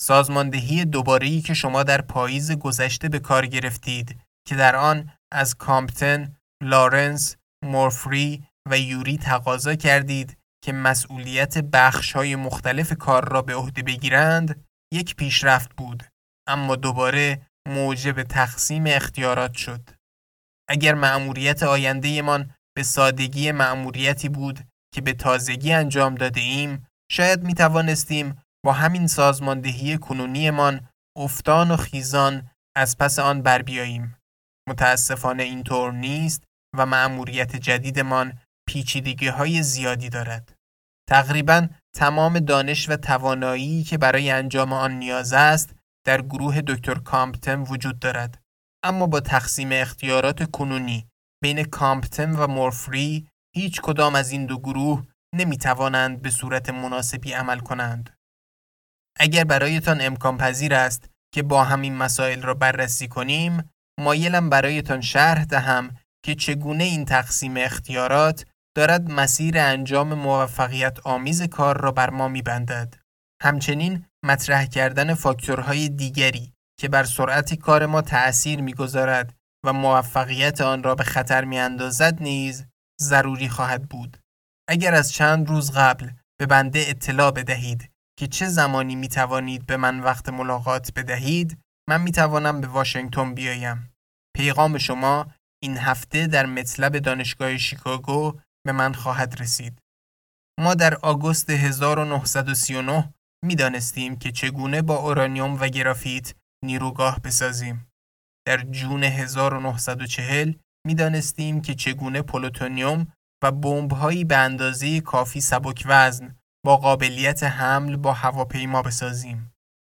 سازماندهی دوباره‌ای که شما در پاییز گذشته به کار گرفتید که در آن از کامپتن، لارنس، مورفری و یوری تقاضا کردید که مسئولیت بخش‌های مختلف کار را به عهده بگیرند، یک پیشرفت بود، اما دوباره موجب تقسیم اختیارات شد. اگر مأموریت آینده‌مان به سادگی مأموریتی بود که به تازگی انجام داده‌ایم، شاید می توانستیم با همین سازماندهی کنونیمان افتان و خیزان از پس آن بر بیاییم. متاسفانه اینطور نیست و مأموریت جدیدمان پیچیدگی‌های زیادی دارد. تقریباً تمام دانش و توانایی که برای انجام آن نیاز است در گروه دکتر کامپتن وجود دارد، اما با تقسیم اختیارات کنونی بین کامپتن و مورفری هیچ کدام از این دو گروه نمی توانند به صورت مناسبی عمل کنند. اگر برایتان امکان پذیر است که با همین مسائل را بررسی کنیم، مایلم برایتان شرح دهم که چگونه این تقسیم اختیارات دارد مسیر انجام موفقیت آمیز کار را بر ما می‌بندد. همچنین مطرح کردن فاکتورهای دیگری که بر سرعت کار ما تأثیر می‌گذارد و موفقیت آن را به خطر می‌اندازد نیز ضروری خواهد بود. اگر از چند روز قبل به بنده اطلاع بدهید که چه زمانی می‌توانید به من وقت ملاقات بدهید، من می‌توانم به واشنگتن بیایم. پیغام شما این هفته در مطلب دانشگاه شیکاگو به من خواهد رسید. ما در آگوست هزار و نهصد و سی و نه می‌دانستیم که چگونه با اورانیوم و گرافیت نیروگاه بسازیم. در جون هزار و نهصد و چهل می‌دانستیم که چگونه پلوتونیوم و بمب‌هایی به اندازه کافی سبک وزن با قابلیت حمل با هواپیما بسازیم.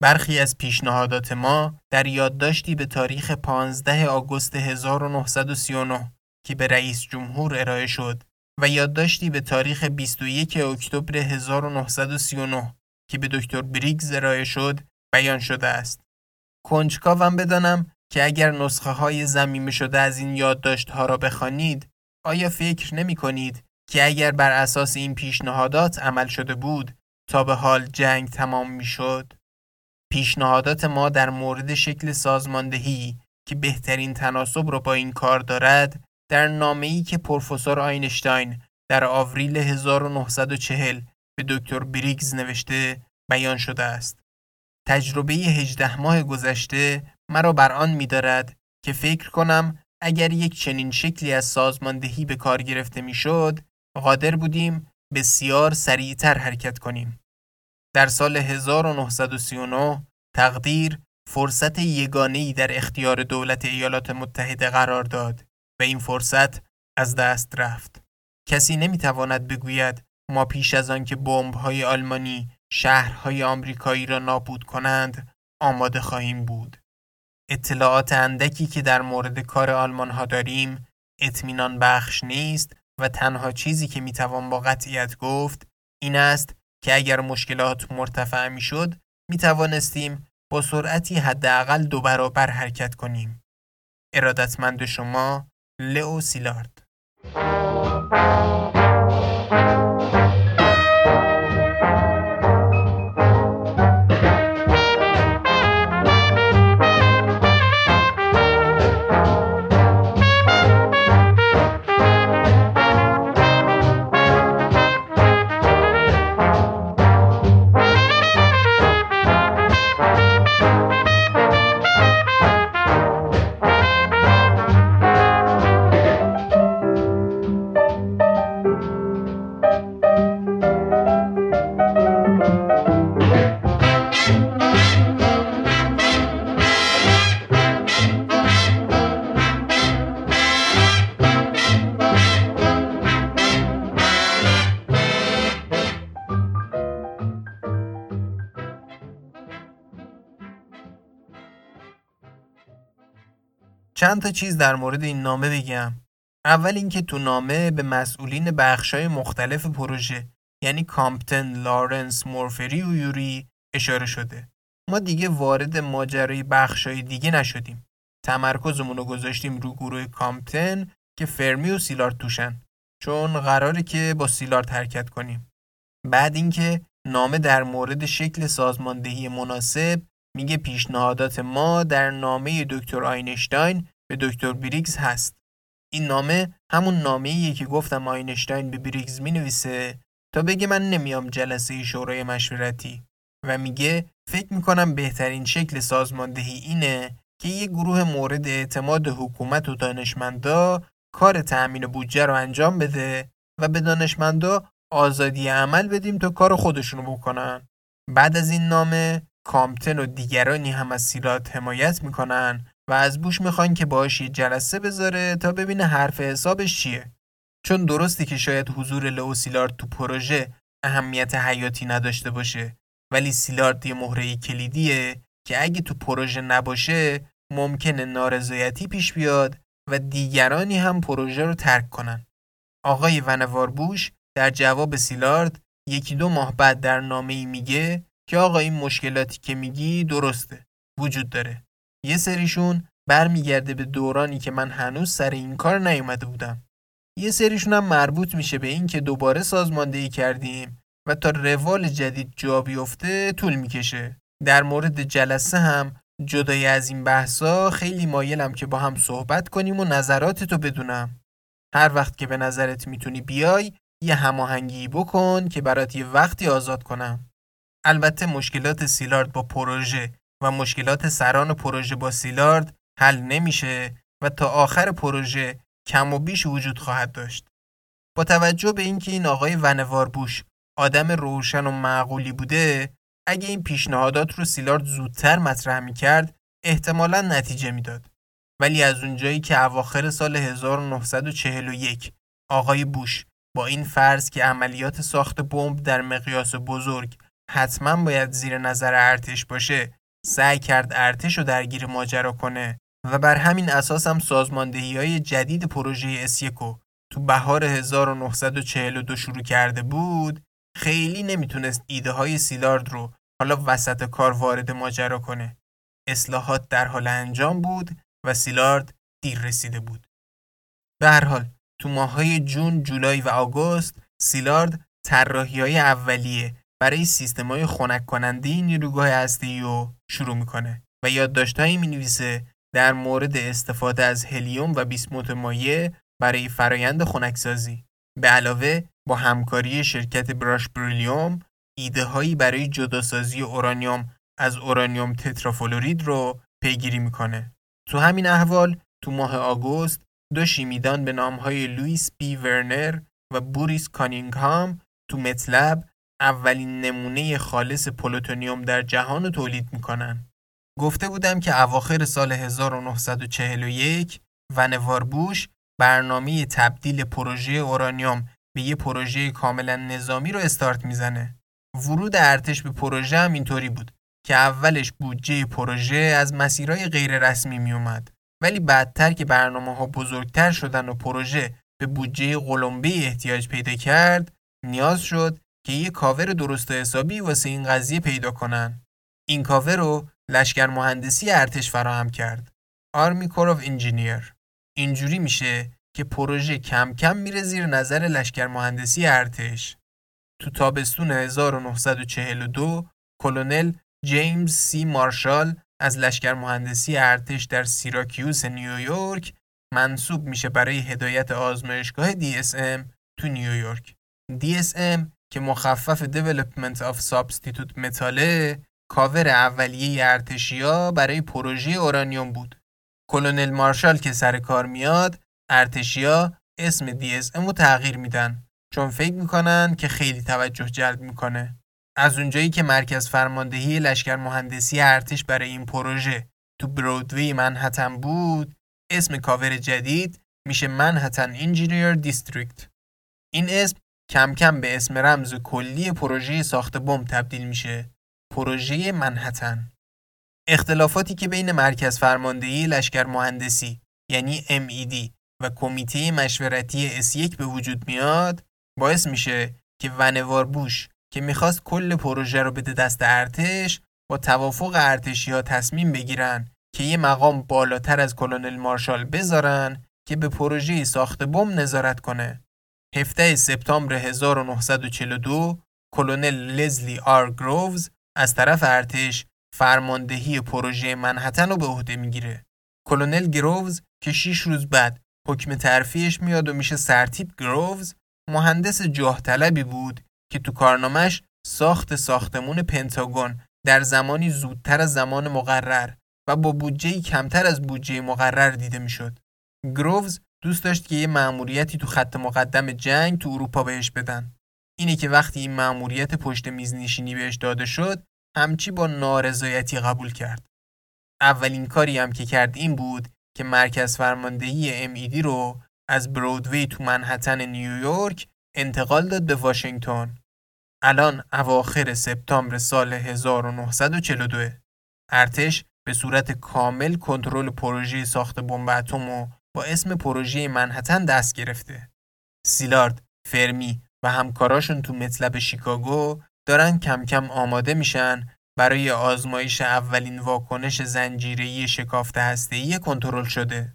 برخی از پیشنهادات ما در یادداشتی به تاریخ پانزده آگوست هزار و نهصد و سی و نه که به رئیس جمهور ارائه شد و یادداشتی به تاریخ بیست و یک اکتبر هزار و نهصد و سی و نه که به دکتر بریگز ارائه شد بیان شده است. کنجکاوم بدانم که اگر نسخه های ضمیمه شده از این یادداشت ها را بخوانید، آیا فکر نمی کنید که اگر بر اساس این پیشنهادات عمل شده بود تا به حال جنگ تمام می شد؟ پیشنهادات ما در مورد شکل سازماندهی که بهترین تناسب را با این کار دارد در نامه‌ای که پروفسور آینشتاین در آوریل هزار و نهصد و چهل به دکتر بریگز نوشته بیان شده است. تجربه هجده ماه گذشته مرا بر آن می‌دارد که فکر کنم اگر یک چنین شکلی از سازماندهی به کار گرفته می‌شد، قادر بودیم بسیار سریع‌تر حرکت کنیم. در سال هزار و نهصد و سی و نه تقدیر فرصت یگانه‌ای در اختیار دولت ایالات متحده قرار داد و این فرصت از دست رفت. کسی نمی‌تواند بگوید ما پیش از آن که بمب‌های آلمانی شهرهای آمریکایی را نابود کنند آماده خواهیم بود. اطلاعات اندکی که در مورد کار آلمان‌ها داریم اطمینان بخش نیست و تنها چیزی که می‌توان با قطعیت گفت این است که اگر مشکلات مرتفع می‌شد می‌توانستیم با سرعتی حداقل دو برابر حرکت کنیم. ارادتمند شما، لئو سیلارد. چند تا چیز در مورد این نامه بگم. اول اینکه تو نامه به مسئولین بخش‌های مختلف پروژه یعنی کامپتن، لارنس، مورفری و یوری اشاره شده. ما دیگه وارد ماجرای بخش‌های دیگه نشدیم. تمرکزمون رو گذاشتیم رو گروه کامپتن که فرمی و سیلارد توشن، چون قراره که با سیلارد حرکت کنیم. بعد اینکه نامه در مورد شکل سازماندهی مناسب میگه پیشنهادات ما در نامه دکتر آینشتاین به دکتر بریگز هست. این نامه همون نامه‌ایه که گفتم آینشتاین به بریگز مینویسه تا بگه من نمیام جلسه شورای مشورتی و میگه فکر میکنم بهترین شکل سازماندهی اینه که یه گروه مورد اعتماد حکومت و دانشمندا کار تأمین بودجه رو انجام بده و به دانشمندا آزادی عمل بدیم تا کار خودشونو بکنن. بعد از این نامه کامپتن و دیگرانی هم از سیلارد حمایت میکنن و از بوش میخوان که باهاش یه جلسه بذاره تا ببینه حرف حسابش چیه. چون درستی که شاید حضور لئو سیلارد تو پروژه اهمیت حیاتی نداشته باشه، ولی سیلارد یه مهره کلیدیه که اگه تو پروژه نباشه ممکنه نارضایتی پیش بیاد و دیگرانی هم پروژه رو ترک کنن. آقای ونوار بوش در جواب سیلارد یکی دو ماه بعد در نامه‌ای میگه که آقا این مشکلاتی که میگی درسته، وجود داره. یه سریشون برمیگرده به دورانی که من هنوز سر این کار نیومده بودم. یه سریشون هم مربوط میشه به این که دوباره سازماندهی کردیم و تا روال جدید جا بیفته طول میکشه. در مورد جلسه هم جدای از این بحثا خیلی مایلم که با هم صحبت کنیم و نظراتتو بدونم. هر وقت که به نظرت میتونی بیای یه هماهنگی بکن که برات یه وقتی آزاد کنم. البته مشکلات سیلارد با پروژه و مشکلات سران پروژه با سیلارد حل نمیشه و تا آخر پروژه کم و بیش وجود خواهد داشت. با توجه به اینکه این آقای ونوار بوش آدم روشن و معقولی بوده، اگه این پیشنهادات رو سیلارد زودتر مطرح می‌کرد، احتمالاً نتیجه میداد. ولی از اونجایی که اواخر سال هزار و نهصد و چهل و یک آقای بوش با این فرض که عملیات ساخت بمب در مقیاس بزرگ حتماً باید زیر نظر ارتش باشه، سعی کرد ارتش رو درگیر ماجرا کنه و بر همین اساس هم سازماندهی‌های جدید پروژه اسیکو تو بهار هزار و نهصد و چهل و دو شروع کرده بود، خیلی نمیتونست ایده های سیلارد رو حالا وسط کار وارد ماجرا کنه. اصلاحات در حال انجام بود و سیلارد دیر رسیده بود. به هر حال تو ماه‌های جون، جولای و آگوست سیلارد طراحی‌های اولیه برای سیستم‌های خنک کننده نیروگاه هسته‌ای رو شروع میکنه و یادداشت‌هایی می‌نویسه در مورد استفاده از هلیوم و بیسموت مایع برای فرایند خنکسازی. به علاوه با همکاری شرکت براش بریلیوم ایده هایی برای جداسازی اورانیوم از اورانیوم تترافلورید رو پیگیری میکنه. تو همین احوال تو ماه آگوست دو شیمیدان به نامهای لوئیس پی ورنر و بوریس کانینگهام تو متلب اولین نمونه خالص پلوتونیوم در جهان رو تولید میکنن. گفته بودم که اواخر سال هزار و نهصد و چهل و یک ونوار بوش برنامه تبدیل پروژه اورانیوم به یه پروژه کاملا نظامی رو استارت میزنه. ورود ارتش به پروژه هم اینطوری بود که اولش بودجه پروژه از مسیرهای غیر رسمی میومد، ولی بعدتر که برنامه ها بزرگتر شدن و پروژه به بودجه قلمبی احتیاج پیدا کرد، نیاز شد که یه کاور درست و حسابی واسه این قضیه پیدا کنن. این کاور رو لشکر مهندسی ارتش فراهم کرد، آرمی کور آف انجینیر. اینجوری میشه که پروژه کم کم میره زیر نظر لشکر مهندسی ارتش. تو تابستون هزار و نهصد و چهل و دو کلونل جیمز سی مارشال از لشکر مهندسی ارتش در سیراکیوس نیویورک منصوب میشه برای هدایت آزمایشگاه دی اس ام تو نیویورک. دی اس ام که مخفف Development of Substitute Metal، کاور اولیه ارتشیا برای پروژه اورانیوم بود. کلونل مارشال که سر کار میاد، ارتشیا اسم دی اس ام رو تغییر میدن چون فکر میکنن که خیلی توجه جلب میکنه. از اونجایی که مرکز فرماندهی لشکر مهندسی ارتش برای این پروژه تو برودوی منهتن بود، اسم کاور جدید میشه منهتن انجینیر دیستریکت. این اسم کم کم به اسم رمز کلی پروژه ساخت بمب تبدیل میشه، پروژه منهتن. اختلافاتی که بین مرکز فرماندهی لشکر مهندسی یعنی ام ای دی و کمیته مشورتی اس یک به وجود میاد، باعث میشه که ونوار بوش که میخواست کل پروژه رو بده دست ارتش، با توافق ارتشی‌ها تصمیم بگیرن که یه مقام بالاتر از کلونل مارشال بذارن که به پروژه ساخت بمب نظارت کنه. هفده سپتامبر هزار و نهصد و چهل و دو کلونل لزلی آر گرووز از طرف ارتش فرماندهی پروژه منهتن رو به عهده میگیره. کلونل گرووز که شش روز بعد حکم ترفیعش میاد و میشه سرتیپ گرووز، مهندس جاه طلبی بود که تو کارنامش ساخت ساختمون پنتاگون در زمانی زودتر از زمان مقرر و با بودجه‌ای کمتر از بودجه مقرر دیده میشد. گرووز دوست داشت که یه مأموریتی تو خط مقدم جنگ تو اروپا بهش بدن. اینه که وقتی این مأموریت پشت میز نشینی بهش داده شد، همچی با نارضایتی قبول کرد. اولین کاری هم که کرد این بود که مرکز فرماندهی ام ای دی رو از برودوی تو منهتن نیویورک انتقال داد به واشنگتن. الان اواخر سپتامبر سال هزار و نهصد و چهل و دو. ارتش به صورت کامل کنترل پروژه ساخت بمب اتم رو با اسم پروژه منهتن دست گرفته. سیلارد، فرمی و همکاراشون تو متلب شیکاگو دارن کم کم آماده میشن برای آزمایش اولین واکنش زنجیره‌ای شکافت هسته‌ای کنترل شده.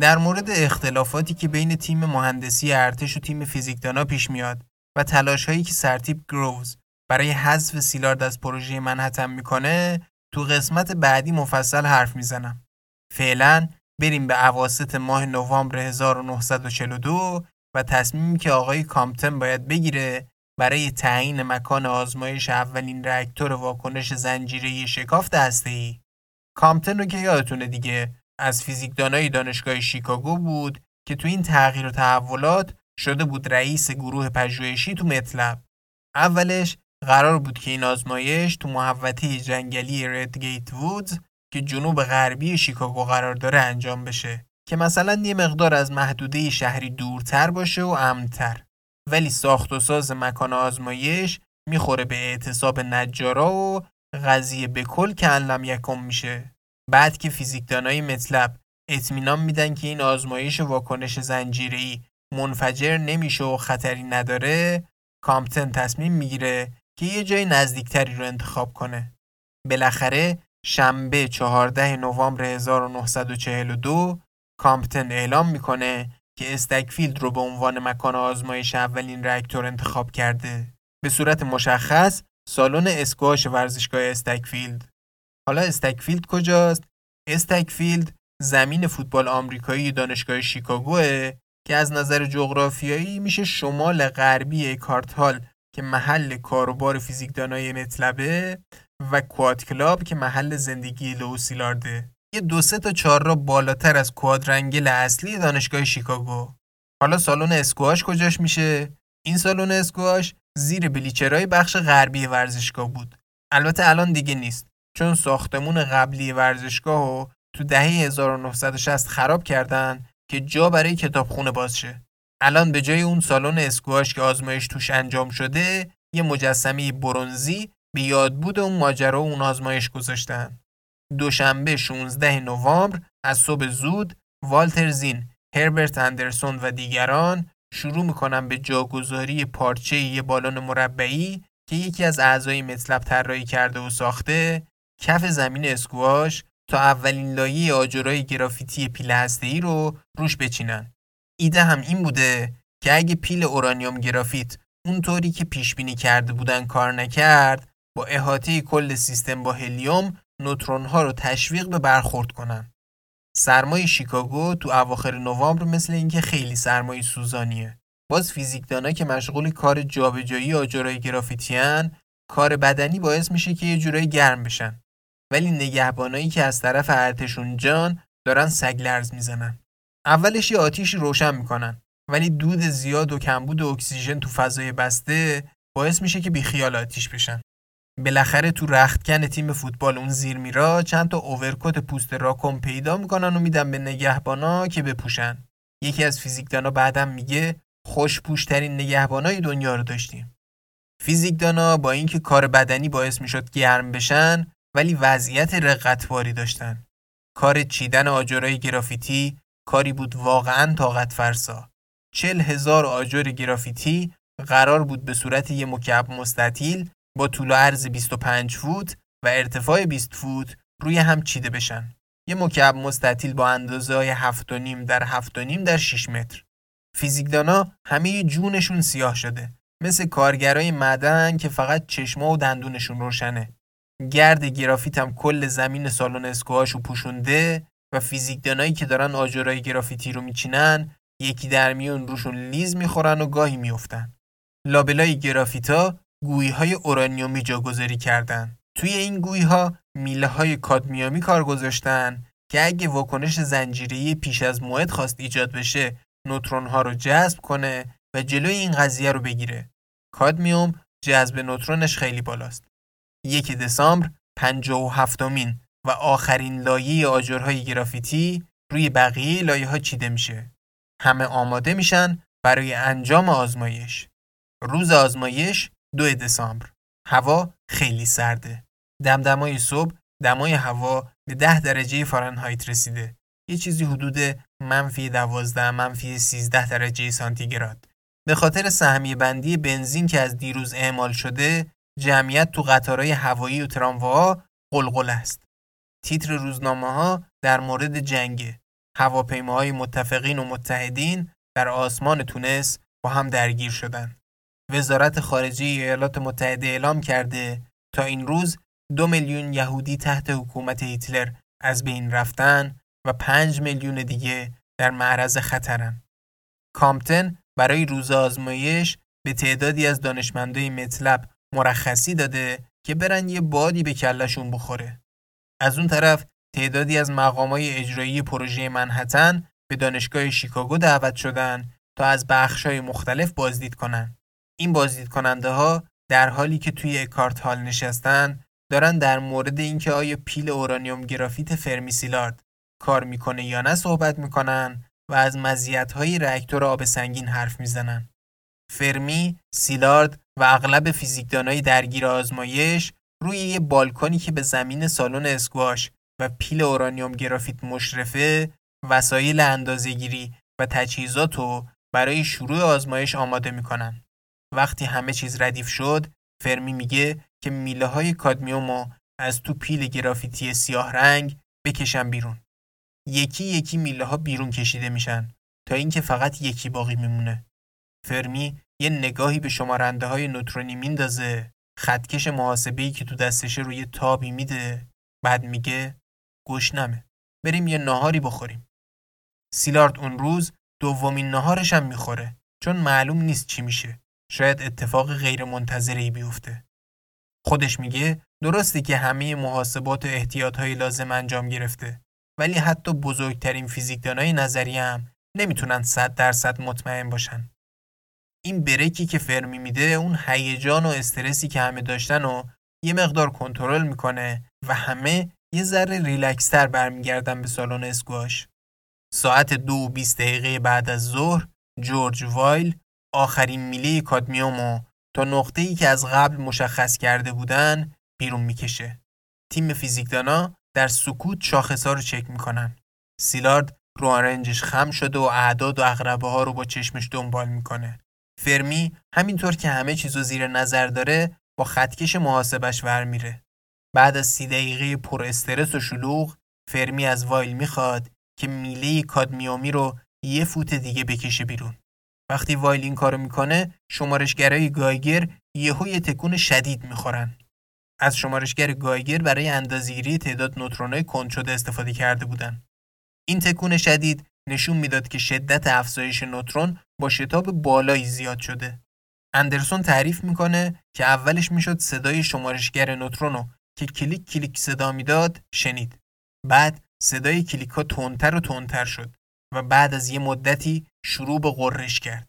در مورد اختلافاتی که بین تیم مهندسی ارتش و تیم فیزیکدانا پیش میاد و تلاش‌هایی که سرتیپ گرووز برای حذف سیلارد از پروژه منحتن میکنه، تو قسمت بعدی مفصل حرف میزنم. فعلاً بریم به اواسط ماه نوامبر هزار و نهصد و چهل و دو و تصمیمی که آقای کامپتون باید بگیره برای تعیین مکان آزمایش اولین راکتور واکنش زنجیره‌ای شکافت هسته‌ای. کامپتون رو که یادتونه دیگه، از فیزیکدانای دانشگاه شیکاگو بود که تو این تغییر و تحولات شده بود رئیس گروه پژوهشی تو مطلب. اولش قرار بود که این آزمایش تو محوطه جنگلی ردگیت وودز که جنوب غربی شیکاگو قرار داره انجام بشه، که مثلا یه مقدار از محدوده شهری دورتر باشه و امن‌تر. ولی ساخت و ساز مکان آزمایش میخوره به اعتصاب نجارا و قضیه به کل که علم یکم میشه. بعد که فیزیکدانای مطلب اطمینان میدن که این آزمایش واکنش زنجیره‌ای منفجر نمیشه و خطری نداره، کامپتون تصمیم میگیره که یه جای نزدیکتری رو انتخاب کنه. بالاخره شنبه چهارده نوامبر هزار و نهصد و چهل و دو کامپتون اعلام میکنه که استکفیلد رو به عنوان مکان آزمایش اولین راکتور انتخاب کرده. به صورت مشخص سالن اسکواش ورزشگاه استکفیلد. حالا استکفیلد کجاست؟ استکفیلد زمین فوتبال آمریکایی دانشگاه شیکاگوئه که از نظر جغرافیایی میشه شمال غربی اکارت هال که محل کار و بار فیزیکدانای مطلبه و کواد کلاب که محل زندگی لئو سیلارده. یه دو سه تا چهار را بالاتر از کوادرنگل اصلی دانشگاه شیکاگو. حالا سالن اسکواش کجاش میشه؟ این سالن اسکواش زیر بلیچرای بخش غربی ورزشگاه بود. البته الان دیگه نیست، چون ساختمون قبلی ورزشگاهو تو دهه هزار و نهصد و شصت خراب کردن که جا برای کتابخونه باز شه. الان به جای اون سالن اسکواش که آزمایش توش انجام شده، یه مجسمه برنزی به یاد بود اون ماجرا و اون آزمایش گذاشتن. دوشنبه شانزده نوامبر از صبح زود، والتر زین، هربرت اندرسون و دیگران شروع میکنن به جاگذاری پارچه یه بالون مربعی که یکی از اعضای مطلب طراحی کرده و ساخته کف زمین اسکواش تا اولین لایه آجرای گرافیتی پیل هسته‌ای رو روش بچینن. ایده هم این بوده که اگه پیل اورانیوم گرافیت اونطوری که پیش بینی کرده بودن کار نکرد، با احاطه کل سیستم با هلیوم نوترون ها رو تشویق به برخورد کنن. سرمای شیکاگو تو اواخر نوامبر مثل اینکه خیلی سرمای سوزانیه. باز فیزیکدانا که مشغول کار جابجایی آجرای گرافیتیان، کار بدنی باعث میشه که یه جورایی گرم بشن. ولی نگهبانایی که از طرف ارتشون جان دارن سگلرز میزنن. اولش یه آتیشی روشن میکنن، ولی دود زیاد و کمبود اکسیژن تو فضای بسته باعث میشه که بیخیال آتیش بشن. بالاخره تو رختکن تیم فوتبال اون زیر میرا چند تا اوورکوت پوست راکم پیدا میکنن و میدن به نگهبانا که بپوشن. یکی از فیزیکدانا بعداً میگه خوش‌پوش‌ترین نگهبانای دنیا رو داشتیم. فیزیکدانا با اینکه کار بدنی باعث میشد گرم بشن، ولی وضعیت رقتباری داشتن. کار چیدن آجرای گرافیتی کاری بود واقعاً طاقت فرسا. چهل هزار آجر گرافیتی قرار بود به صورت یک مکعب مستطیل با طول و عرض بیست و پنج فوت و ارتفاع بیست فوت روی هم چیده بشن. یک مکعب مستطیل با اندازه هفت و نیم در هفت و نیم در شش متر. فیزیکدانا همه جونشون سیاه شده، مثل کارگرای معدن که فقط چشما و دندونشون روشنه. گرد گرافیت هم کل زمین سالن اسکواشو پوشونده و فیزیکدانایی که دارن آجرای گرافیتی رو میچینن یکی در میون روشون لیز میخورن و گاهی میافتن. لابلای گرافیتا گویهای اورانیومی جاگذاری کردن. توی این گویها میله‌های کادمیومی کار گذاشتن که اگه واکنش زنجیری پیش از موعد خواست ایجاد بشه، نوترون‌ها رو جذب کنه و جلوی این قضیه رو بگیره. کادمیوم جذب نوترونش خیلی بالاست. یک دسامبر پنجاه و هفتمین و آخرین لایه آجرهای گرافیتی روی بقیه لایه‌ها چیده میشه. همه آماده میشن برای انجام آزمایش. روز آزمایش دو دسامبر. هوا خیلی سرده. دمدمای صبح دمای هوا به ده درجه فارنهایت رسیده. یه چیزی حدود منفی دوازده منفی سیزده درجه سانتیگراد. به خاطر سهمیه بندی بنزین که از دیروز اعمال شده، جمعیت تو قطارهای هوایی و ترامواها قلقل است. تیتر روزنامه‌ها در مورد جنگ هواپیماهای متفقین و متحدین در آسمان تونس با هم درگیر شدند. وزارت خارجه ایالات متحده اعلام کرده تا این روز دو میلیون یهودی تحت حکومت هیتلر از بین رفتن و پنج میلیون دیگه در معرض خطرن. کامپتن برای روز آزمایش به تعدادی از دانشمندای مطلب مرخصی داده که برن یه بادی به کلشون بخوره. از اون طرف تعدادی از مقامای اجرایی پروژه منهتن به دانشگاه شیکاگو دعوت شدن تا از بخشای مختلف بازدید کنن. این بازدید کننده ها در حالی که توی اکارت هال نشستن دارن در مورد اینکه آیا پیل اورانیوم گرافیت فرمی سیلارد کار میکنه یا نه صحبت میکنن و از مزیت‌های راکتور آب سنگین حرف میزنن. فرمی، سیلارد و اغلب فیزیکدانای درگیر آزمایش روی یه بالکونی که به زمین سالن اسکواش و پیل اورانیوم گرافیت مشرفه، وسایل اندازه‌گیری و تجهیزات رو برای شروع آزمایش آماده میکنن. وقتی همه چیز ردیف شد، فرمی میگه که میله‌های کادمیومو از تو پیل گرافیتی سیاه رنگ بکشن بیرون. یکی یکی میله‌ها بیرون کشیده میشن تا اینکه فقط یکی باقی میمونه. فرمی یه نگاهی به شمارنده‌های نوترونی میندازه، خطکش محاسبه‌ای که تو دستش روی تابی میده، بعد میگه گشنمه، بریم یه ناهاری بخوریم. سیلارد اون روز دومین ناهارش هم میخوره چون معلوم نیست چی میشه. شاید اتفاق غیر منتظری بیفته. خودش میگه درستی که همه محاسبات و احتیاطهای لازم انجام گرفته، ولی حتی بزرگترین فیزیکدانای نظریه هم نمیتونن صد درصد مطمئن باشن. این بریکی که فرمی میده اون هیجان و استرسی که همه داشتن و یه مقدار کنترل میکنه و همه یه ذره ریلکس‌تر برمیگردن به سالن اسکواش. ساعت دو و بیست دقیقه بعد از ظهر جورج وایل آخرین میله کادمیومو تا نقطه‌ای که از قبل مشخص کرده بودن بیرون میکشه. تیم فیزیکدانا در سکوت شاخص‌ها رو چک میکنن. سیلارد رو آرنجش خم شده و اعداد و اقربه ها رو با چشمش دنبال میکنه. فرمی همینطور که همه چیزو زیر نظر داره با خطکش محاسبش ور میره. بعد از سی دقیقه پر استرس و شلوغ، فرمی از وایل میخواد که میله کادمیومی رو یه فوت دیگه بکشه بیرون. وقتی وایل این کارو میکنه، شمارشگرای گایگر یهو یه تکون شدید میخورن. از شمارشگر گایگر برای اندازه‌گیری تعداد نوترون‌های کند شده استفاده کرده بودن. این تکون شدید نشون میداد که شدت افزایش نوترون با شتاب بالایی زیاد شده. اندرسون تعریف میکنه که اولش میشد صدای شمارشگر نوترونو که کلیک کلیک صدا میداد شنید. بعد صدای کلیک ها تندتر و تندتر شد و بعد از یه مدتی شروع به غرش کرد.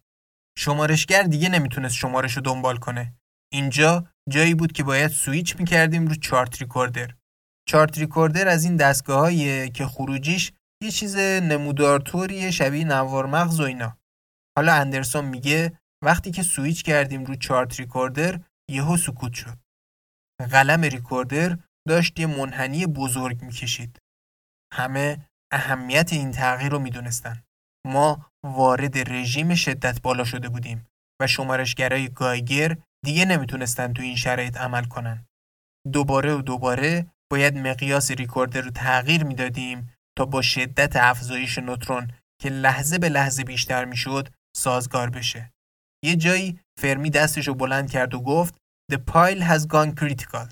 شمارشگر دیگه نمیتونست شمارشو دنبال کنه. اینجا جایی بود که باید سویچ میکردیم رو چارت ریکوردر. چارت ریکوردر از این دستگاه‌هایی که خروجیش یه چیز نمودار طوری شبیه نوار مغز و اینا. حالا اندرسون میگه وقتی که سویچ کردیم رو چارت ریکوردر یهو سکوت شد. قلم ریکوردر داشت یه منحنی بزرگ میکشید. همه اهمیت این تغییر رو میدونستن. ما وارد رژیم شدت بالا شده بودیم و شمارشگرای گایگر دیگه نمیتونستن تو این شرایط عمل کنن. دوباره و دوباره باید مقیاس ریکوردر رو تغییر میدادیم تا با شدت افزایش نوترون که لحظه به لحظه بیشتر میشد سازگار بشه. یه جایی فرمی دستشو بلند کرد و گفت The pile has gone critical.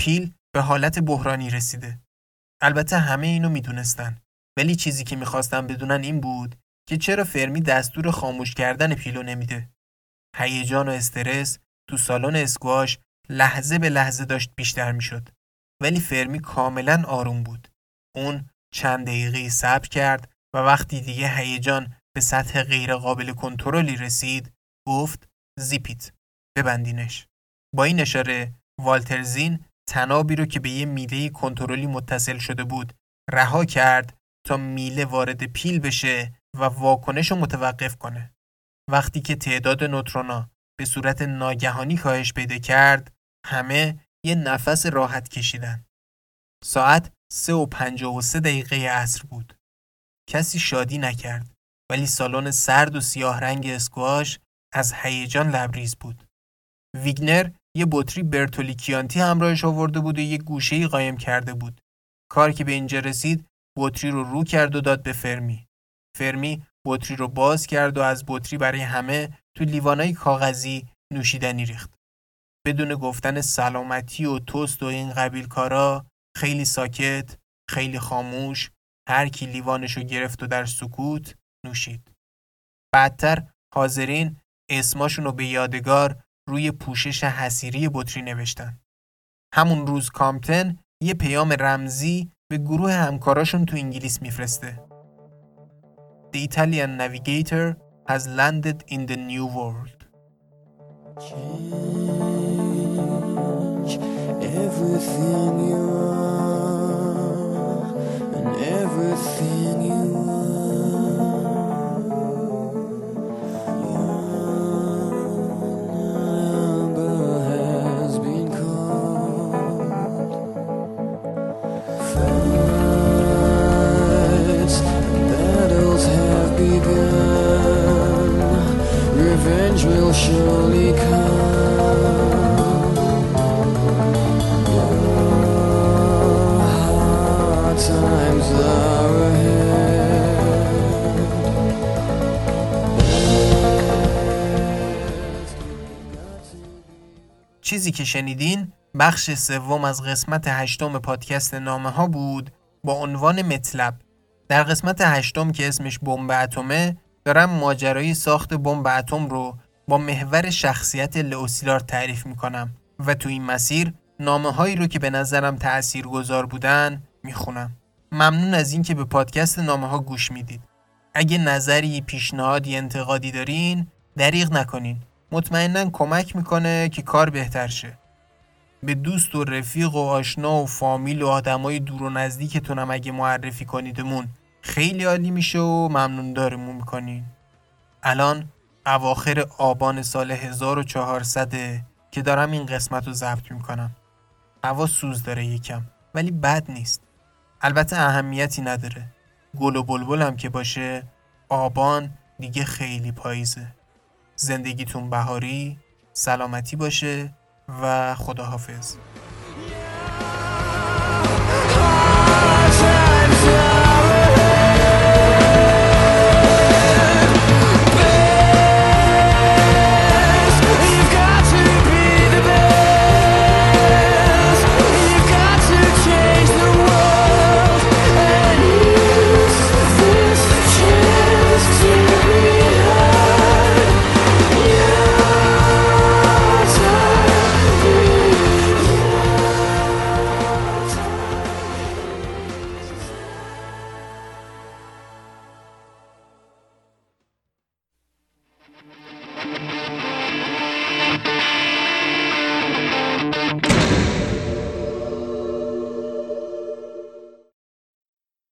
پیل به حالت بحرانی رسیده. البته همه اینو میدونستن، ولی چیزی که میخواستن بدونن این بود که چرا فرمی دستور خاموش کردن پیلو نمیده. هیجان و استرس تو سالن اسکواش لحظه به لحظه داشت بیشتر میشد، ولی فرمی کاملا آروم بود. اون چند دقیقه صبر کرد و وقتی دیگه هیجان به سطح غیر قابل کنترلی رسید، گفت زیپیت، ببندینش. با این اشاره والتر زین تنابی رو که به یه میله کنترلی متصل شده بود رها کرد تا میله وارد پیل بشه و واکنش رو متوقف کنه. وقتی که تعداد نوترونا به صورت ناگهانی کاهش پیدا کرد، همه یه نفس راحت کشیدن. ساعت سه و پنجاه و سه دقیقه عصر بود. کسی شادی نکرد، ولی سالن سرد و سیاه رنگ اسکواش از هیجان لبریز بود. ویگنر یه بطری برتولی کیانتی همراهش آورده بود و یه گوشه‌ای قایم کرده بود. کار که به اینجا رسید، بطری رو رو کرد و داد به فرمی. فرمی بطری رو باز کرد و از بطری برای همه تو لیوانای کاغذی نوشیدنی ریخت. بدون گفتن سلامتی و توست و این قبیل کارا، خیلی ساکت، خیلی خاموش، هر کی لیوانشو گرفت و در سکوت نوشید. بعدتر حاضرین اسماشونو به یادگار روی پوشش حصیری بطری نوشتن. همون روز کامپتن یه پیام رمزی به گروه همکاراشون تو انگلیس میفرسته. The Italian navigator has landed in the new world. Change everything you are and everything you are. Your number has been called. Fights and battles have begun. Revenge will surely come. Times are ahead. چیزی که شنیدین بخش سوم از قسمت هشتم پادکست نامه ها بود با عنوان مطلب. در قسمت هشتم که اسمش بمب اتمه، دارم ماجرای ساخت بمب اتم رو با محور شخصیت لئو سیلارد تعریف میکنم و تو این مسیر نامه هایی رو که به نظرم تأثیر گذار بودن میخونم. ممنون از این که به پادکست نامه ها گوش میدید. اگه نظری، پیشنهادی، انتقادی دارین دریغ نکنین. مطمئنن کمک میکنه که کار بهتر شه. به دوست و رفیق و آشنا و فامیل و آدمای دور و نزدیکتون هم اگه معرفی کنیدمون خیلی عالی میشه و ممنون دارمون میکنین. الان اواخر آبان سال هزار و چهارصد که دارم این قسمت رو ضبط میکنم. هوا سوز داره یکم، ولی بد نیست. البته اهمیتی نداره. گل و بلبل هم که باشه، آبان دیگه خیلی پاییزه. زندگیتون بهاری، سلامتی باشه و خداحافظ.